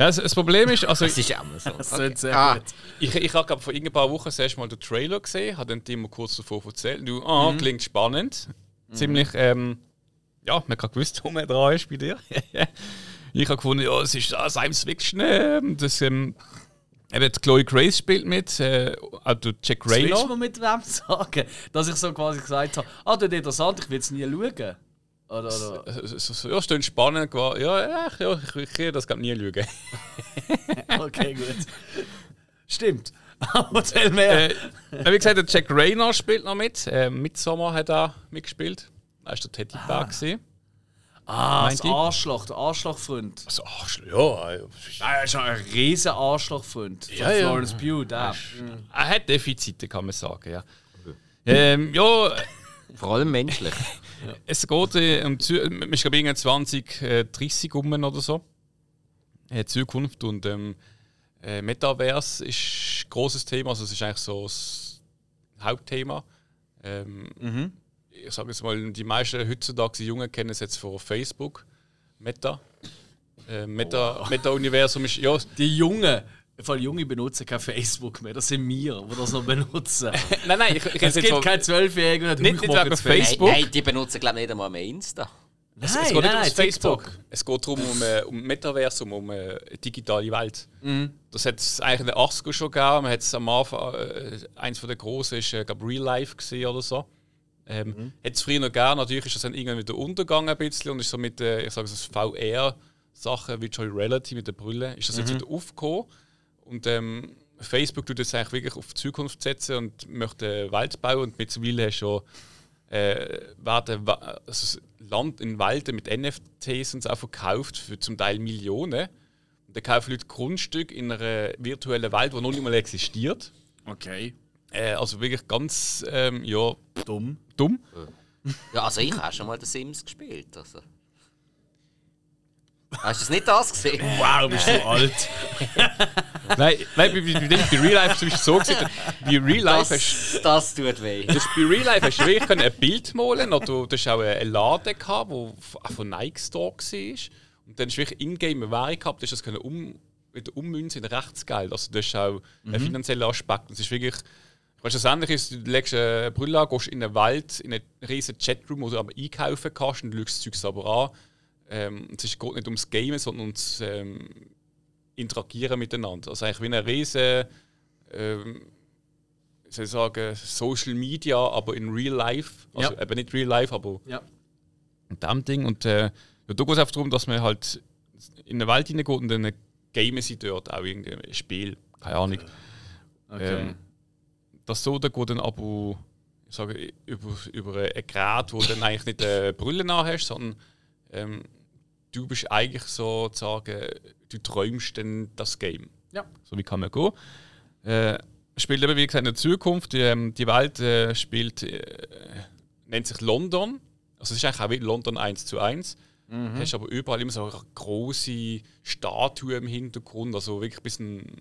Ja, das, das Problem ist, also das ist ja immer so. Okay. Ah, ich ich habe vor ein paar Wochen zuerst mal den Trailer gesehen, habe den Timo kurz davor erzählt. Du, ah, mhm. klingt spannend, mhm. ziemlich, ähm, ja, man kann gewusst, wo man dran ist bei dir. Ich habe gefunden, ja, es ist ah, Science Fiction, äh, das ähm, eben Chloe Grace spielt mit, äh, also Jack Rayner. Willst du mir mit wem sagen, dass ich so quasi gesagt habe, ah, das ist interessant, ich will es nie schauen. Oder, oder. Es, es, ja, stimmt, spannend. Ja, ja, ja ich, ich, ich das kann nie lügen. Okay, gut. Stimmt. Aber erzähl mehr. Äh, wie gesagt, der Jack Rayner spielt noch mit. Äh, Midsommar hat er mitgespielt. Er war der Teddybär. Ah, ah das ich? Arschloch, der Arschlochfreund. Also Arschloch, ja. Er ist ein riesen Arschlochfreund von ja, Florence ja. Pugh. Der. Er hat Defizite, kann man sagen, ja. Ähm, ja. Vor allem menschlich. Ja. Es geht äh, um Zü- ich glaube, zwanzig dreißig rum oder so. Äh, Zukunft und ähm, äh, Metaverse ist ein grosses Thema. Also es ist eigentlich so das Hauptthema. Ähm, mhm. Ich sage jetzt mal, die meisten heutzutage Jungen kennen es jetzt von Facebook, Meta. Äh, Meta, oh. Meta-Universum ist ja. Die Jungen, vor allem Junge benutzen kein Facebook mehr, das sind wir, die das noch benutzen. nein, nein, ich, ich es gibt keine Zwölfjährigen, die nicht, nicht wegen Facebook. Nein, nein, die benutzen glaube ich nicht einmal mehr Insta. Nein, es, es geht nein, nicht um Facebook. TikTok. Es geht darum, um ein um Metaversum, um eine digitale Welt. Mhm. Das hat es eigentlich in den achtziger schon gegeben. Man hat's am Anfang, äh, eins von den grossen war, äh, glaube Real Life gewesen oder so. Ähm, mhm. Hat es früher noch gegeben. Natürlich ist das dann irgendwann wieder untergegangen ein bisschen und ist so mit äh, ich sage es V R-Sachen, Virtual Reality mit der Brille, ist das mhm. jetzt wieder aufgekommen. Und ähm, Facebook tut jetzt eigentlich wirklich auf die Zukunft setzen und möchte Wald bauen. Und mittlerweile hast du schon Äh, werden also Land in Wälder mit N F Ts und so auch verkauft für zum Teil Millionen. Und da kaufen Leute Grundstücke in einer virtuellen Welt, die noch nicht mal existiert. Okay. Äh, also wirklich ganz ähm, ja, dumm. dumm. Ja, also ich habe schon mal The Sims gespielt. Also. Hast du das nicht das gesehen? Wow, bist du alt! nein, nein, bei, bei, bei Real Life zum Beispiel so gesehen. Bei Real Life das, hast, das tut weh. Das, bei Real Life hast du wirklich ein Bild malen oder du hast auch einen Laden gehabt, der von Nike Store war. Und dann hast du wirklich in-game eine Währung gehabt, das können um, wieder ummünzen in Rechtsgeld. Also das ist auch mhm. ein finanzieller Aspekt. Das ist wirklich, weißt du, das Ähnliche ist, du legst eine Brille an, gehst in eine Welt, in einen riesen Chatroom, wo du aber einkaufen kannst und lügst das Zeug aber an. Ähm, es geht nicht ums Gamen, sondern ums ähm, Interagieren miteinander. Also eigentlich wie eine riesige ähm, soll ich sagen, Social Media, aber in Real Life. Also ja. eben nicht Real Life, aber ja. in dem Ding. Und äh, ja, da geht es einfach darum, dass man halt in eine Welt hineingeht und dann gamen sie dort auch irgendein Spiel. Keine Ahnung. Okay. Ähm, das so, da geht dann aber ich sage, über, über ein Gerät, wo du dann eigentlich nicht eine Brille hast, sondern Ähm, du bist eigentlich so zu sagen, du träumst dann das Game. Ja. So wie kann man gehen. Äh, spielt eben, wie gesagt, in der Zukunft. Die, die Welt äh, spielt, äh, nennt sich London. Also es ist eigentlich auch wie London eins zu eins. Mhm. Du hast aber überall immer so große Statuen im Hintergrund, also wirklich ein bisschen,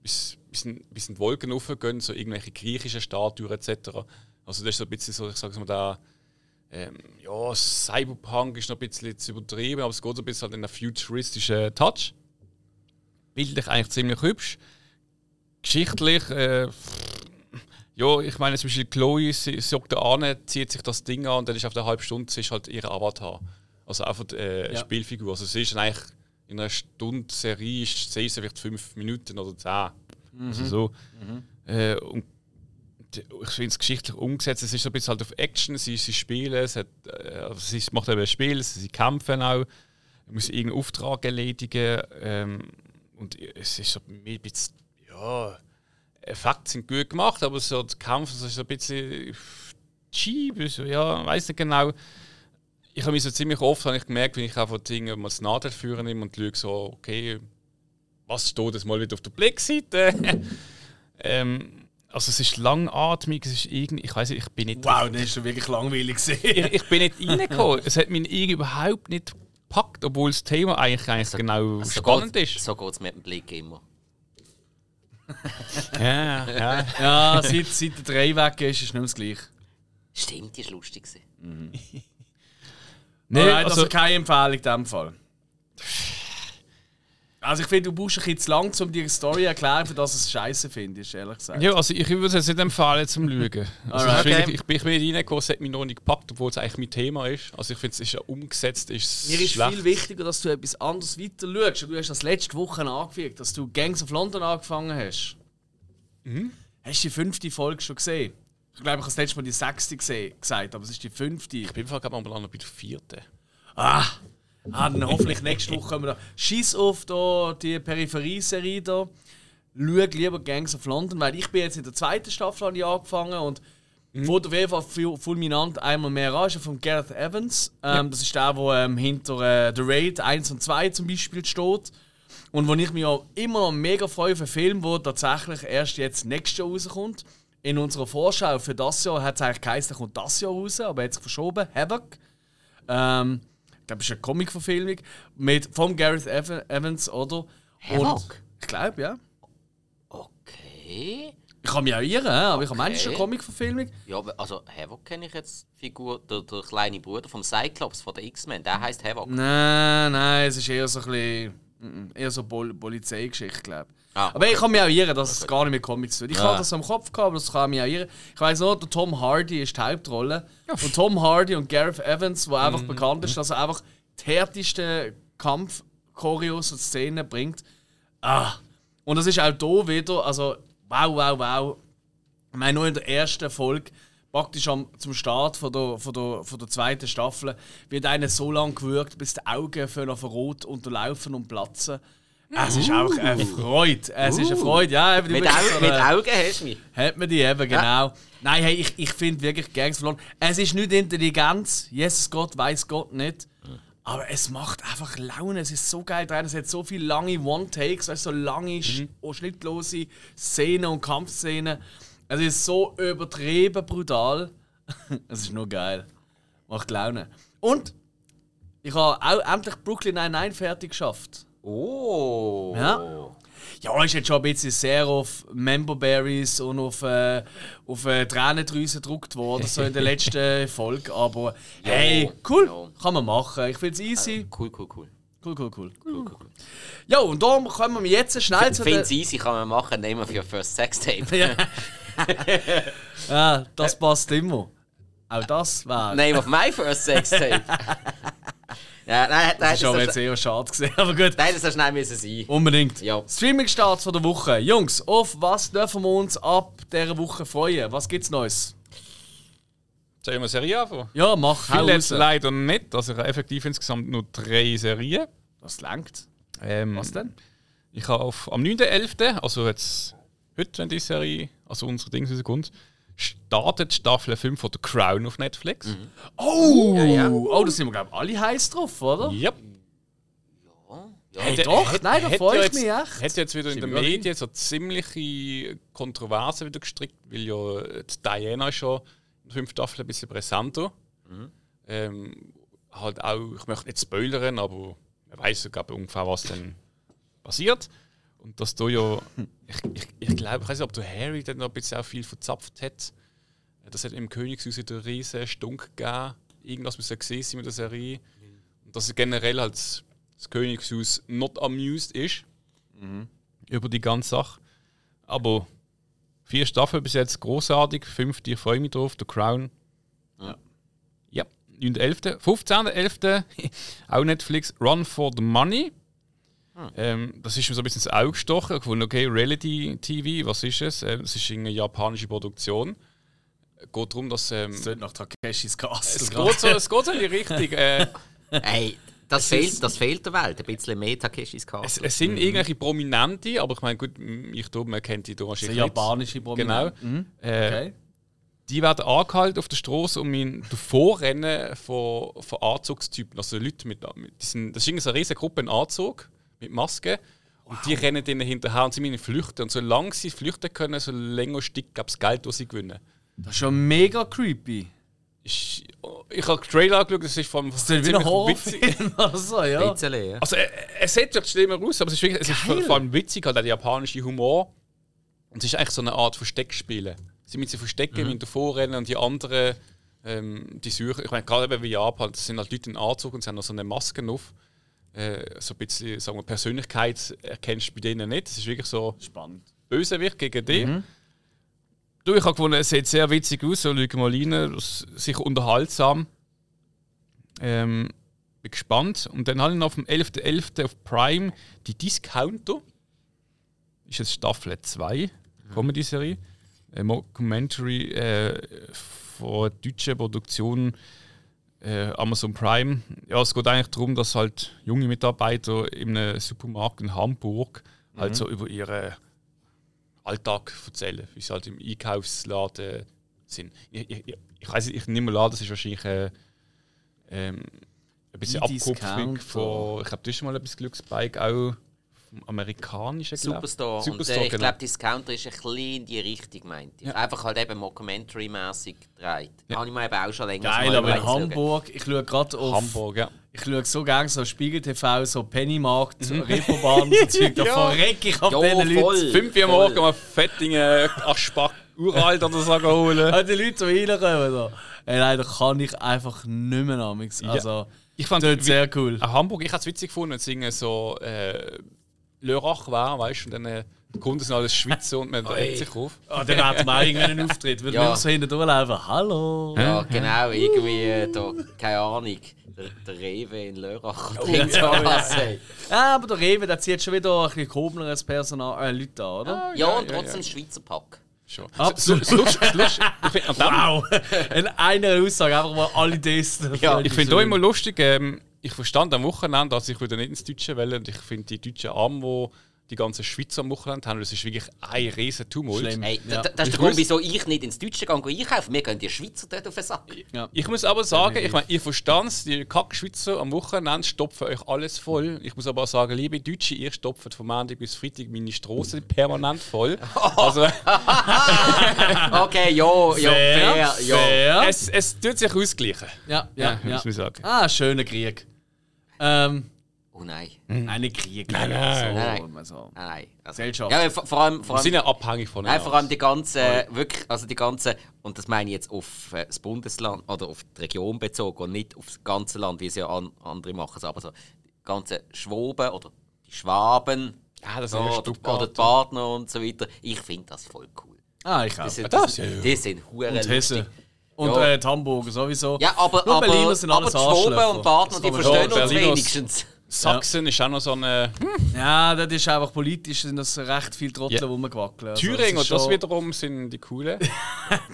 bisschen, bisschen, bisschen Wolken hochgehen, so irgendwelche griechischen Statuen et cetera. Also das ist so ein bisschen so, ich sage es mal, da Ähm, ja, Cyberpunk ist noch ein bisschen jetzt übertrieben, aber es geht so ein bisschen halt in einen futuristischen Touch. Bildlich eigentlich ziemlich hübsch. Geschichtlich, äh, ja, ich meine zum Beispiel Chloe, sie sagt da an, zieht sich das Ding an und dann ist auf der halben Stunde, sie ist halt ihr Avatar. Also einfach eine äh, ja. Spielfigur. Also sie ist dann eigentlich in einer Stunde Serie, ist sie vielleicht fünf Minuten oder zehn. Mhm. Also so. Mhm. Äh, und ich finde es geschichtlich umgesetzt. Es ist so ein bisschen halt auf Action. Sie, sie spielen, sie, hat, äh, sie macht eben ein Spiel, sie, sie kämpfen auch. Man muss irgendeinen Auftrag erledigen. Ähm, und es ist so ein bisschen. Ja, Effekte sind gut gemacht, aber so die Kämpfe so ist so ein bisschen cheap. So, ja, ich weiß nicht genau. Ich habe mich so ziemlich oft hab ich gemerkt, wenn ich auch von Dingen mal das Nadelführen nehme und schaue, so, okay, was steht das mal wieder auf der Blickseite? ähm, Also es ist langatmig, es ist irgendwie, ich weiß nicht, ich bin nicht... Wow, das ist schon wirklich langweilig. ich, ich bin nicht reingekommen. Es hat mich irgendwie überhaupt nicht gepackt, obwohl das Thema eigentlich, eigentlich so, genau also spannend so ist. So geht es mit dem Blick immer. ja, ja. ja seit, seit der drei weg ist, ist es nicht mehr das Gleiche. Stimmt, die war lustig. Mhm. Nein, also, also keine Empfehlung in diesem Fall. Also ich finde, du brauchst ein bisschen zu lang, um dir die Story zu erklären, für das es scheiße findest, ehrlich gesagt. Ja, also ich würde es jetzt nicht empfehlen, zum Lügen. Also okay. ich, ich bin nicht reingekommen, es hat mich noch nicht gepackt, obwohl es eigentlich mein Thema ist. Also ich finde, es ist ja umgesetzt, ist Mir ist schlecht. Viel wichtiger, dass du etwas anderes weiter schaust. Du hast das letzte Woche angefangen, dass du Gangs of London angefangen hast. Mhm. Hast du die fünfte Folge schon gesehen? Ich glaube, ich habe das letzte Mal die sechste gesehen, gesagt, aber es ist die fünfte. Ich bin gerade mal bei der vierten. Ah! Ah, dann hoffentlich nächste Woche kommen wir da. Scheiss auf da, die Peripherie-Serie da. Schau lieber Gangs of London, weil ich bin jetzt in der zweiten Staffel an die angefangen und mhm. wurde auf jeden Fall fulminant einmal mehr an. Ist ja von Gareth Evans. Ähm, ja. Das ist der, der ähm, hinter äh, The Raid eins und zwei zum Beispiel steht. Und wo ich mich auch immer noch mega freue für einen Film, der tatsächlich erst jetzt nächstes Jahr rauskommt. In unserer Vorschau für das Jahr hat es eigentlich geheißen, der kommt das Jahr raus, aber er hat sich verschoben. Havoc. Ähm, Das ist eine Comic-Verfilmung mit vom Gareth Evans, oder? Havoc? Ich glaube, ja. Okay. Ich kann mich auch irren, aber ich habe manchmal eine Comic-Verfilmung. Ja, also Havok kenne ich jetzt, die Figur, der, der kleine Bruder vom Cyclops, von der X-Men, der heisst Havok. Nein, nein, es ist eher so ein bisschen, eher so Pol- Polizeigeschichte, glaube ich. Ah, okay. Aber ich kann mich auch irren, dass es gar nicht mit Comics zu tun hat. Ich ja. habe das am Kopf gehabt, aber das kann mich auch irren. Ich weiss nur, der Tom Hardy ist die Hauptrolle. Ja. Und Tom Hardy und Gareth Evans, der einfach mhm. bekannt ist, dass er einfach die härtesten Kampf-Choreos und Szenen bringt. Ah. Und das ist auch hier wieder, also wow, wow, wow. Ich meine, nur in der ersten Folge, praktisch am, zum Start von der, von, der, von der zweiten Staffel, wird einer so lange gewürgt, bis die Augen auf rot unterlaufen und platzen. Es ist auch eine Freude. Es uh. ist eine Freude, ja. Eben, mit, Au- so eine, mit Augen hast du mich. Hat man die eben, genau. Ja. Nein, hey, ich, ich finde wirklich Gangs verloren. Es ist nicht Intelligenz. Jesus Gott, weiß Gott nicht. Aber es macht einfach Laune. Es ist so geil drin. Es hat so viele lange One-Takes, also so lange, mhm. schnittlose Szenen und Kampfszenen. Es ist so übertrieben brutal. Es ist nur geil. Macht Laune. Und ich habe auch endlich Brooklyn Nine-Nine fertig geschafft. Oh! Ja. Ja, ist jetzt schon ein bisschen sehr auf Memberberries und auf, äh, auf äh, Tränendrüsen gedruckt worden, so in der letzten Folge. Aber hey, cool, ja. kann man machen. Ich finde es easy. Cool, cool, cool. Cool, cool, cool. cool, cool, cool. Ja, und darum können wir jetzt schnell F- zu. Ich finde es easy, kann man machen, nehmen wir für your first sex tape. Ja, das passt immer. Auch das war. Name of my first sex tape. Ja, nein, das ist aber jetzt eher schade gesehen, aber gut. Nein, das schnell müssen sein. Unbedingt. Ja. Streaming-Start von der Woche. Jungs, auf was dürfen wir uns ab dieser Woche freuen? Was gibt's Neues? Sollen wir Serie anfangen? Ja, mach. Viele jetzt leider nicht. Also ich habe effektiv insgesamt nur drei Serien. Das langt. Ähm, was denn? Ich habe auf, am neunten elften, also jetzt heute, wenn die Serie, also unsere Dings rauskommt, startet Staffel fünf von The Crown auf Netflix. Mhm. Oh, ja, ja. oh, da sind wir glaube ich alle heiß drauf, oder? Yep. Ja. ja. Hey, hey, doch, hat, nein, da freue ich mich echt. Hat jetzt wieder in den Medien so ziemliche Kontroverse wieder gestrickt, weil ja Diana ist schon in der fünften Staffel ein bisschen präsenter. Mhm. Ähm, halt auch, ich möchte nicht spoilern, aber man weiss ja ungefähr, was dann passiert. Und dass du ja, ich, ich, ich glaube, ich weiß nicht, ob der Harry dann noch ein bisschen auch viel verzapft hat. Das hat im Königshaus einen riesen Stunk gegeben. Irgendwas müssen wir gesehen sein mit der Serie. Und dass generell halt das Königshaus not amused ist. Mhm. Über die ganze Sache. Aber vier Staffeln bis jetzt großartig. Fünfte, ich freue mich drauf. The Crown. Ja. Ja. neunten elften fünfzehnten elften auch Netflix. Run for the Money. Hm. Ähm, das ist mir so ein bisschen ins Auge gestochen. Ich fand, okay, Reality-T V, was ist es? Ähm, es ist eine japanische Produktion. Es geht darum, dass... Ähm, es geht nach Takeshis Castle. Es geht so, es geht so in die Richtung. Äh, Ey, das fehlt, ist, das fehlt der Welt. Ein bisschen mehr Takeshis Castle. Es, es sind mhm. irgendwelche Prominente, aber ich meine, gut, ich glaube, man kennt die durch. Die japanische Prominente. Genau. Mhm. Äh, okay. Die werden angehalten auf der Straße um ihn Vorrennen von, von Anzugstypen. Also Leute mit... mit diesen, das ist eine riesige Gruppe in Anzug. Mit Maske. Wow. Und die rennen denen hinterher und sie müssen flüchten. Und solange sie flüchten können, so länger Stück gab es Geld, das sie gewinnen. Das ist ja mega creepy. Ich, ich habe den Trailer angeschaut, das ist vor allem ziemlich witzig. Also, ja. also äh, es sieht vielleicht schlimmer aus, aber es ist, wirklich, es ist vor, vor allem witzig, halt der japanische Humor. Und es ist eigentlich so eine Art Versteckspielen. Sie müssen sich verstecken, mhm. müssen davor rennen und die anderen, ähm, die suchen. Ich meine, gerade bei Japan, das sind halt Leute in Anzug und sie haben noch so eine Maske auf. So ein bisschen, sagen wir, Persönlichkeit erkennst du bei denen nicht. Das ist wirklich so spannend. Bösewicht gegen dich. Mhm. Du, ich habe gewonnen, es sieht sehr witzig aus, so Leute mal rein, sicher unterhaltsam. Ähm, bin gespannt. Und dann habe ich noch auf dem elften elften auf Prime die Discounter. Ist jetzt Staffel zwei, mhm. Comedy-Serie. Ein Mockumentary äh, von deutschen Produktionen. Amazon Prime. Ja, es geht eigentlich darum, dass halt junge Mitarbeiter in einem Supermarkt in Hamburg mhm. halt so über ihren Alltag erzählen, wie sie halt im Einkaufsladen sind. Ich, ich, ich weiß nicht, ich nehme an, das ist wahrscheinlich äh, ähm, ein bisschen Abkupferung von, ich habe das schon mal ein bisschen Glück, Spike auch amerikanischen Superstar. Superstar und, äh, ich genau. glaube, Discounter ist ein bisschen in die Richtung, meinte ich. Ja. Einfach halt eben Mockumentary-mässig gedreht. Ja. Habe ich mir eben auch schon länger geil, aber in Hamburg, ich schaue gerade auf... Hamburg, ja. Ich schaue so gerne so Spiegel-T V, so Pennymarkt, so Reeperbahn, so Zeug. Da ja. verrecke ich ab ja, diesen voll, Leuten. Fünf Uhr morgens mal Fettingen, Aspack, uralt oder so holen. An die Leute, die reinkommen. So. Ey, leider kann ich einfach nicht mehr amigs. Also, ja. Ich fand das sehr cool. Auch Hamburg, ich habe es witzig gefunden, dass es so äh, Lörrach war, weißt du, und dann äh, die Kunden sind alles Schweizer und man regt sich auf. Oh, dann hat man auch irgendeinen Auftritt, würde ja. nur so hinten durchlaufen. Hallo! Ja, genau, irgendwie, äh, da, keine Ahnung, der, der Rewe in Lörrach. Oh, ja, aber der Rewe, der zieht schon wieder ein bisschen gehobleres Personal, äh, Leute an, oder? Ah, ja, ja, und ja, trotzdem ja. Schweizer Pack. Schon. Absolut. Wow! In einer Aussage einfach mal alle testen. Ja, ich finde auch immer lustig, ähm, ich verstand am Wochenende, dass ich wieder nicht ins Deutsche will. Und ich finde die deutschen Arme, wo die ganzen Schweizer am Wochenende haben, das ist wirklich ein riesen Tumult. Hey, ja. Das ist der Grund, wieso ich nicht ins Deutsche gehe einkaufen. Wir gehen die Schweizer dort auf den Sack. Ja. Ich muss aber sagen, ich meine, ihr versteht es, die Kack-Schweizer am Wochenende stopfen euch alles voll. Ich muss aber auch sagen, liebe Deutsche, ihr stopft vom Montag bis Freitag meine Straße permanent voll. Also, okay, ja, ja, fair, ja. Es, es tut sich ausgleichen. Ja, ja, ja, muss man sagen. Ah, schöner Krieg. Ähm, Oh nein. Hm. Eine Krieg. Nein, nein, nein. So, nein, so. nein, nein. Also, Gesellschaft. Ja, vor, vor allem, vor allem, wir sind ja abhängig von nein, vor allem die ganzen, ja. wirklich, also die ganzen, und das meine ich jetzt auf das Bundesland oder auf die Region bezogen und nicht auf das ganze Land, wie es ja an, andere machen. Aber so die ganzen Schwaben oder die Schwaben ja, das so, oder, oder die Partner und so weiter. Ich finde das voll cool. Ah, ich auch. Die sind, das, ja, ja. Die sind huren lustig. Und ja. äh, die Hamburger sowieso. Ja, aber, aber, aber sind alles aber die Schwaben und Partner, die verstehen uns Berliners. Wenigstens. Sachsen ja. ist auch noch so eine... Hm. Ja, das ist einfach politisch, sind das recht viele Trottel yeah. rumgewackelt. Also, Thüringen, das, schon... das wiederum sind die coolen.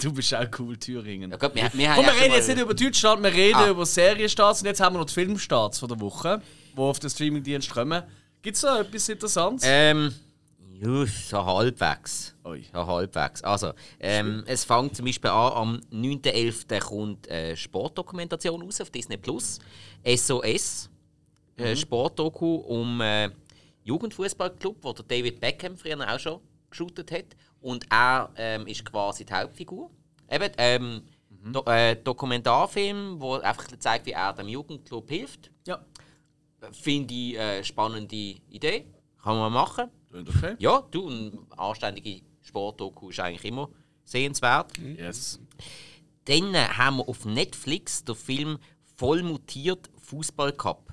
Du bist auch cool, Thüringen. Ja, Gott, wir, wir, Komm, wir reden jetzt nicht über Deutschland, wir reden ah. über Serienstarts. Und jetzt haben wir noch die Filmstarts von der Woche, die auf den Streamingdienst kommen. Gibt es da etwas Interessantes? Ähm, so halbwegs. Oi. So halbwegs. Also, ähm, es fängt zum Beispiel an, am neunten elften kommt eine Sportdokumentation raus auf Disney Plus. S O S. Mhm. Sportdoku um äh, Jugendfußballclub, wo der David Beckham früher auch schon geshootet hat. Und er ähm, ist quasi die Hauptfigur. Eben ähm, mhm. Do, äh, Dokumentarfilm, der einfach zeigt, wie er dem Jugendclub hilft. Ja. Finde ich eine äh, spannende Idee. Kann man machen. Okay. Ja, du, eine anständige Sportdoku ist eigentlich immer sehenswert. Mhm. Yes. Dann haben wir auf Netflix den Film «Voll mutiert Fußballcup».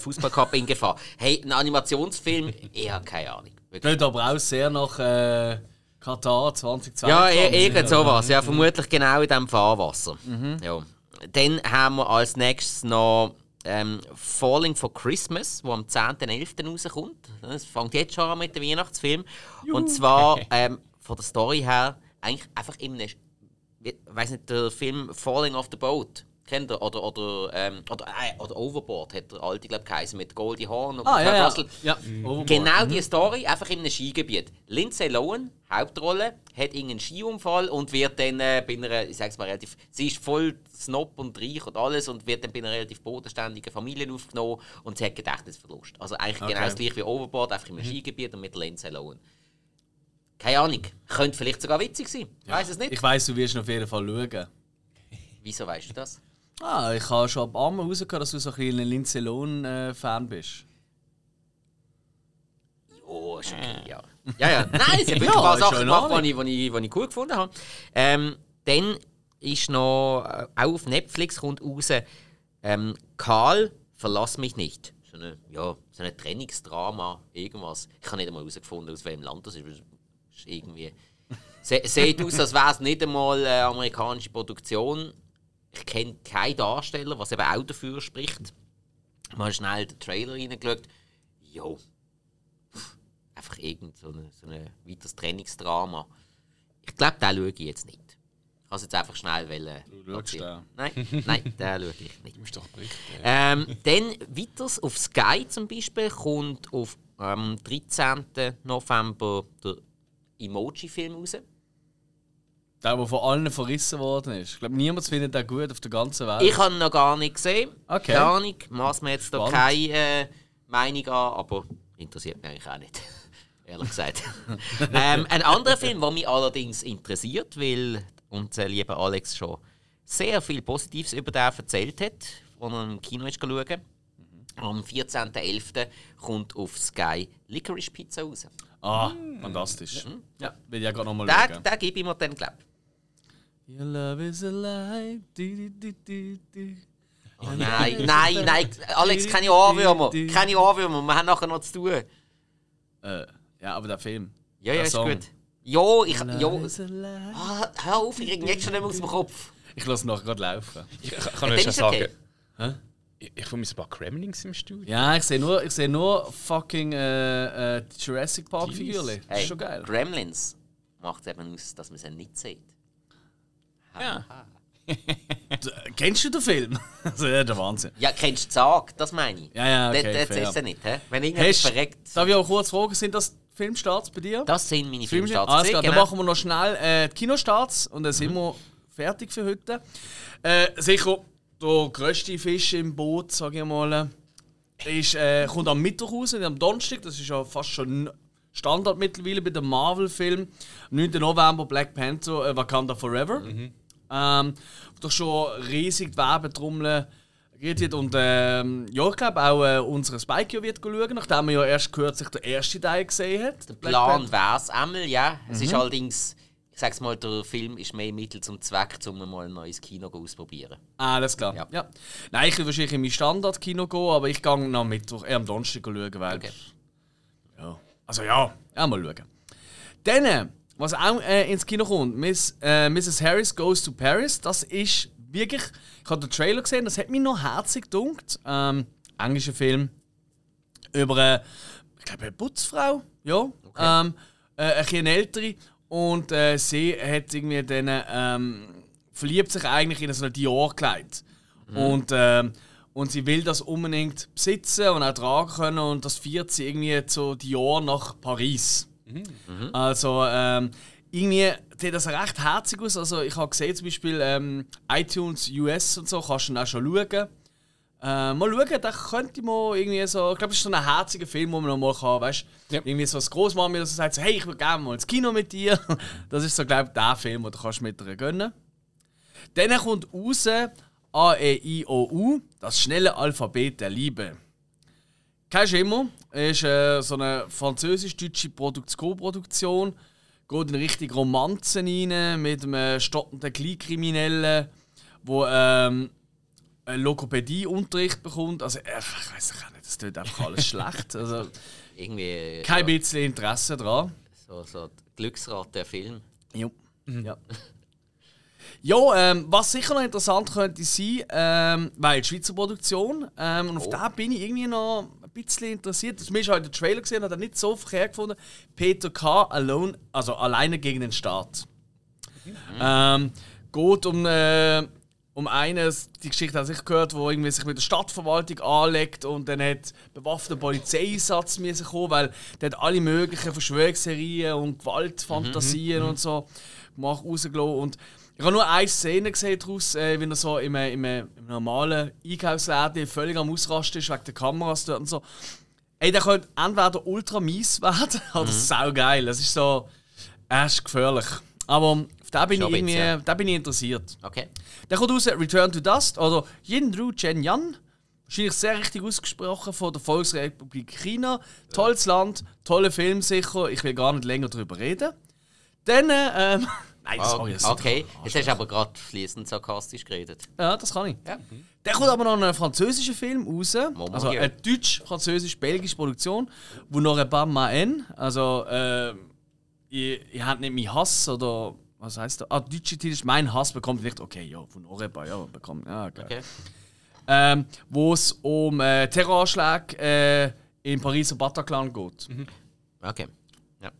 Fußballcup in Gefahr. Hey, ein Animationsfilm? Eher keine Ahnung. Nicht, aber auch sehr nach äh, Katar zwanzig zwanzig. Ja, irgend sowas. Ja, vermutlich genau in diesem Fahrwasser. Mhm. Ja. Dann haben wir als nächstes noch ähm, «Falling for Christmas», wo am zehnten elften rauskommt. Das fängt jetzt schon an mit dem Weihnachtsfilm. Juhu. Und zwar ähm, von der Story her eigentlich einfach in einem, ich weiss nicht, der Film «Falling off the Boat». Kennt ihr? Oder, oder, ähm, oder, äh, oder «Overboard» hat der alte, glaube ich, geheißen, mit Goldie Hawn und ah, ja, Russell. Ja. Ja. Mhm. Genau die Story, einfach in einem Skigebiet. Lindsay Lohan, Hauptrolle, hat irgendeinen Skiunfall und wird dann äh, bei einer, ich sag's mal relativ, sie ist voll snob und reich und alles und wird dann bei einer relativ bodenständigen Familie aufgenommen und sie hat Gedächtnisverlust. Also eigentlich okay. genau das gleiche wie «Overboard», einfach in einem mhm. Skigebiet und mit Lindsay Lohan. Keine Ahnung, könnte vielleicht sogar witzig sein, ja. Weiß es nicht. Ich weiss, du wirst ihn auf jeden Fall schauen. Wieso weißt du das? Ah, ich habe schon ab Armen rausgehört, dass du so ein bisschen ein Lindsay Lohan-Fan bist. Oh, schon okay, ja. Ja, ja. Nein, es hat wirklich ein paar Sachen gemacht, die ich, ich, ich cool gefunden habe. Ähm, dann ist noch, auch auf Netflix kommt raus, ähm, «Karl, verlass mich nicht». So ein ja, so eine Trennungsdrama, irgendwas. Ich habe nicht einmal herausgefunden, aus welchem Land das ist. Das ist irgendwie... Se, sieht aus, als wäre es nicht einmal eine amerikanische Produktion. Ich kenne keinen Darsteller, was eben auch dafür spricht. Mal schnell den Trailer reingeschaut. Jo. Einfach irgend so ein so weiteres Trainingsdrama. Ich glaube, den schaue ich jetzt nicht. Ich kann es jetzt einfach schnell wählen. Du schaust den. Nein, nein, den schaue ich nicht. Du bist doch berichtet. Ähm, dann weiters auf Sky zum Beispiel kommt auf am ähm, dreizehnten November der Emoji-Film raus. Der, der von allen verrissen worden ist. Ich glaube, niemand findet den gut auf der ganzen Welt. Ich habe ihn noch gar nicht gesehen. Okay. Keine Ahnung. Maß mir jetzt da keine äh, Meinung an, aber interessiert mich eigentlich auch nicht. Ehrlich gesagt. ähm, ein anderer Film, der mich allerdings interessiert, weil unser lieber Alex schon sehr viel Positives über den erzählt hat, als er im Kino ist schauen. Am vierzehnten elften kommt auf Sky Licorice Pizza raus. Ah, mm. fantastisch. Mhm. Ja, will ich ja gerade nochmal schauen. Den gebe ich mir dann, glaube ich. Your love is alive. Du, du, du, du. Oh, nein, nein, nein. Alex, keine Ohrwürmer. Keine Ohrwürmer. Wir haben nachher noch zu tun. Äh, ja, aber der Film. Ja, ja, ist gut. Ja, ich. Jo. Ah, hör auf, ich krieg jetzt schon nicht mehr aus dem Kopf. Ich lasse nachher gerade laufen. Ich kann euch schon sagen. Hä? Ich finde ein paar Kremlings im Studio. Ja, ich sehe nur, seh nur fucking äh, äh, Jurassic Park Figuren. Das ist schon geil. Gremlins macht es eben aus, dass man sie nicht sieht. Ha, ja. Ha. Kennst du den Film? Das ist ja der Wahnsinn. Ja, kennst du Zag, das meine ich. Ja, ja, okay, das siehst du nicht. He? Wenn irgendwas verreckt... Darf ich auch kurz fragen, sind das Filmstarts bei dir? Das sind meine Filmstarts. Ah, genau. Dann machen wir noch schnell äh, die Kinostarts und dann sind mhm. wir fertig für heute. Äh, sicher... Der grösste Fisch im Boot, sage ich mal, ist, äh, kommt am Mittwoch raus, am Donnerstag. Das ist ja fast schon Standard mittlerweile bei den Marvel-Filmen. Am neunten November Black Panther, äh, Wakanda Forever. Mhm. Ähm, doch schon riesig die Werbetrommel geht. Und ähm, ja, ich glaube auch äh, unser Spike wird schauen, nachdem man ja erst kürzlich den ersten Teil gesehen hat. Der Plan wäre es einmal, ja. Es mhm. ist allerdings... Ich sag's mal, der Film ist mehr Mittel zum Zweck, um mal ein neues Kino auszuprobieren. Ah, alles klar. Ja. Ja. Nein, ich würde wahrscheinlich in mein Standard-Kino gehen, aber ich gehe am Mittwoch, eher am Donnerstag schauen, weil... Okay. Ja. Also ja, ja, mal schauen. Dann, was auch äh, ins Kino kommt, Miss, äh, Missus Harris Goes to Paris, das ist wirklich... Ich habe den Trailer gesehen, das hat mich noch herzig gedunkt. Ähm, englischer Film über eine, ich glaube, eine Putzfrau, ja, okay. ähm, äh, ein bisschen ältere. Und äh, sie hat irgendwie dann, ähm, verliebt sich eigentlich in so ein Dior-Kleid. Mhm. Und, ähm, und sie will das unbedingt besitzen und auch tragen können. Und das führt sie irgendwie zu Dior nach Paris. Mhm. Mhm. Also ähm, irgendwie sieht das recht herzig aus. Also ich habe gesehen, zum Beispiel ähm, iTunes U S und so, kannst du dann auch schon schauen. Äh, mal schauen, da könnte man irgendwie so. Ich glaube, das ist so ein herziger Film, den man noch mal kann. Weißt du, yep. irgendwie so als Großmami, dass sie sagt: so, hey, ich will gerne mal ins Kino mit dir. Das ist so, glaube ich, der Film, den du kannst mit dir gönnen. Dann kommt raus A E I O U, das schnelle Alphabet der Liebe. Kein Schimmer, ist äh, so eine französisch-deutsche Co-Produktion. Geht in richtig Romanzen rein mit einem stottenden Kleinkriminellen, wo. Ähm, Logopädie-Unterricht bekommt. Also, äh, ich weiß auch nicht, das tut einfach alles schlecht. Also, irgendwie, kein ja. bisschen Interesse daran. So, so Glücksrad der Film. Jo. Mhm. Ja. Jo, ähm, was sicher noch interessant könnte sein, ähm, weil die Schweizer Produktion. Ähm, und auf oh. den bin ich irgendwie noch ein bisschen interessiert. Zumindest habe ich den Trailer gesehen und habe den nicht so verkehrt gefunden. Peter K. Alone, also alleine gegen den Staat. Mhm. Ähm, geht um. Äh, Um eines, die Geschichte habe ich gehört, wo irgendwie sich mit der Stadtverwaltung anlegt und dann hat bewaffneten Polizeieinsatz müssen kommen, weil der hat alle möglichen Verschwörungsserien und Gewaltfantasien mhm, und so gemacht, rausgelassen. Und ich habe nur eine Szene gesehen daraus, äh, wenn er so im in in in normalen Einkaufsläden völlig am Ausrasten ist, wegen der Kameras dort und so. Ey, der könnte entweder ultra mies werden, oder mhm. saugeil. Das ist so, er ist gefährlich. Aber da bin, ich irgendwie, ja. da bin ich interessiert. Okay. Dann kommt raus Return to Dust oder Yinru Chenyan. Wahrscheinlich sehr richtig ausgesprochen von der Volksrepublik China. Ja. Tolles Land, toller Film sicher. Ich will gar nicht länger darüber reden. Dann. Ähm, Nein, das oh, okay. okay. Jetzt hast du aber gerade fließend sarkastisch geredet. Ja, das kann ich. Ja. Mhm. Dann kommt aber noch ein französischer Film raus. Moment. Also eine deutsch-französisch-belgische Produktion. Wo noch ein paar Maen. Also, äh, ihr, ihr habt nicht meinen Hass oder. Was heißt das? Ah, Digital ist mein Hass bekommt nicht. Okay, ja, von Oreba, ja, bekommt. Ja, okay. okay. Ähm, wo es um äh, Terroranschläge äh, in Paris und Bataclan geht. Mhm. Okay. Ja.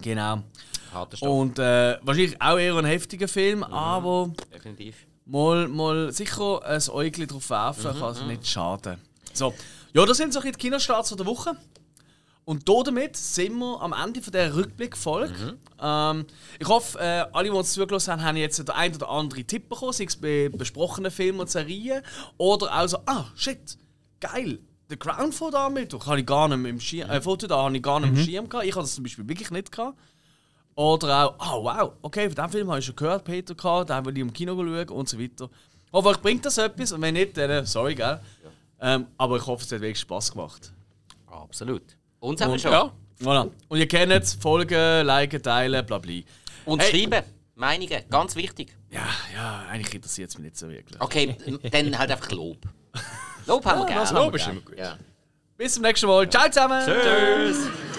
Genau. Harter Stoff. Und äh, wahrscheinlich auch eher ein heftiger Film, mhm. aber. Definitiv. Mal, mal sicher ein Äuglein drauf werfen, mhm. kann es mhm. nicht schaden. So. Ja, das sind so die Kinostarts der Woche. Und damit sind wir am Ende dieser Rückblickfolge. Mhm. Ähm, ich hoffe, äh, alle, die uns zugelassen haben, haben jetzt den einen oder anderen Tipp bekommen, sei es bei besprochenen Filmen und Serien oder auch so, ah, shit, geil, den Ground von da mit, habe ich gar nicht mehr im Schirm. Äh, Foto da habe ich gar nicht mehr im Schirm gehabt. Ich hatte das zum Beispiel wirklich nicht gehabt. Oder auch, oh wow, okay, von diesem Film habe ich schon gehört, Peter gehabt, den will ich im Kino schauen und so weiter. Hoffentlich bringt das etwas und wenn nicht, dann sorry, gell? Ja. Ähm, aber ich hoffe, es hat wirklich Spass gemacht. Absolut. Uns haben wir schon. Ja. Voilà. Und ihr kennt es, folgen, liken, teilen, bla bla. Und hey, schreiben, Meinungen, ganz wichtig. Ja, ja, eigentlich interessiert es mich nicht so wirklich. Okay, dann halt einfach Lob. Lob haben wir ja, gerne. Das Lob ist immer gut. Ja. Bis zum nächsten Mal. Ciao zusammen. Tschüss. Tschüss.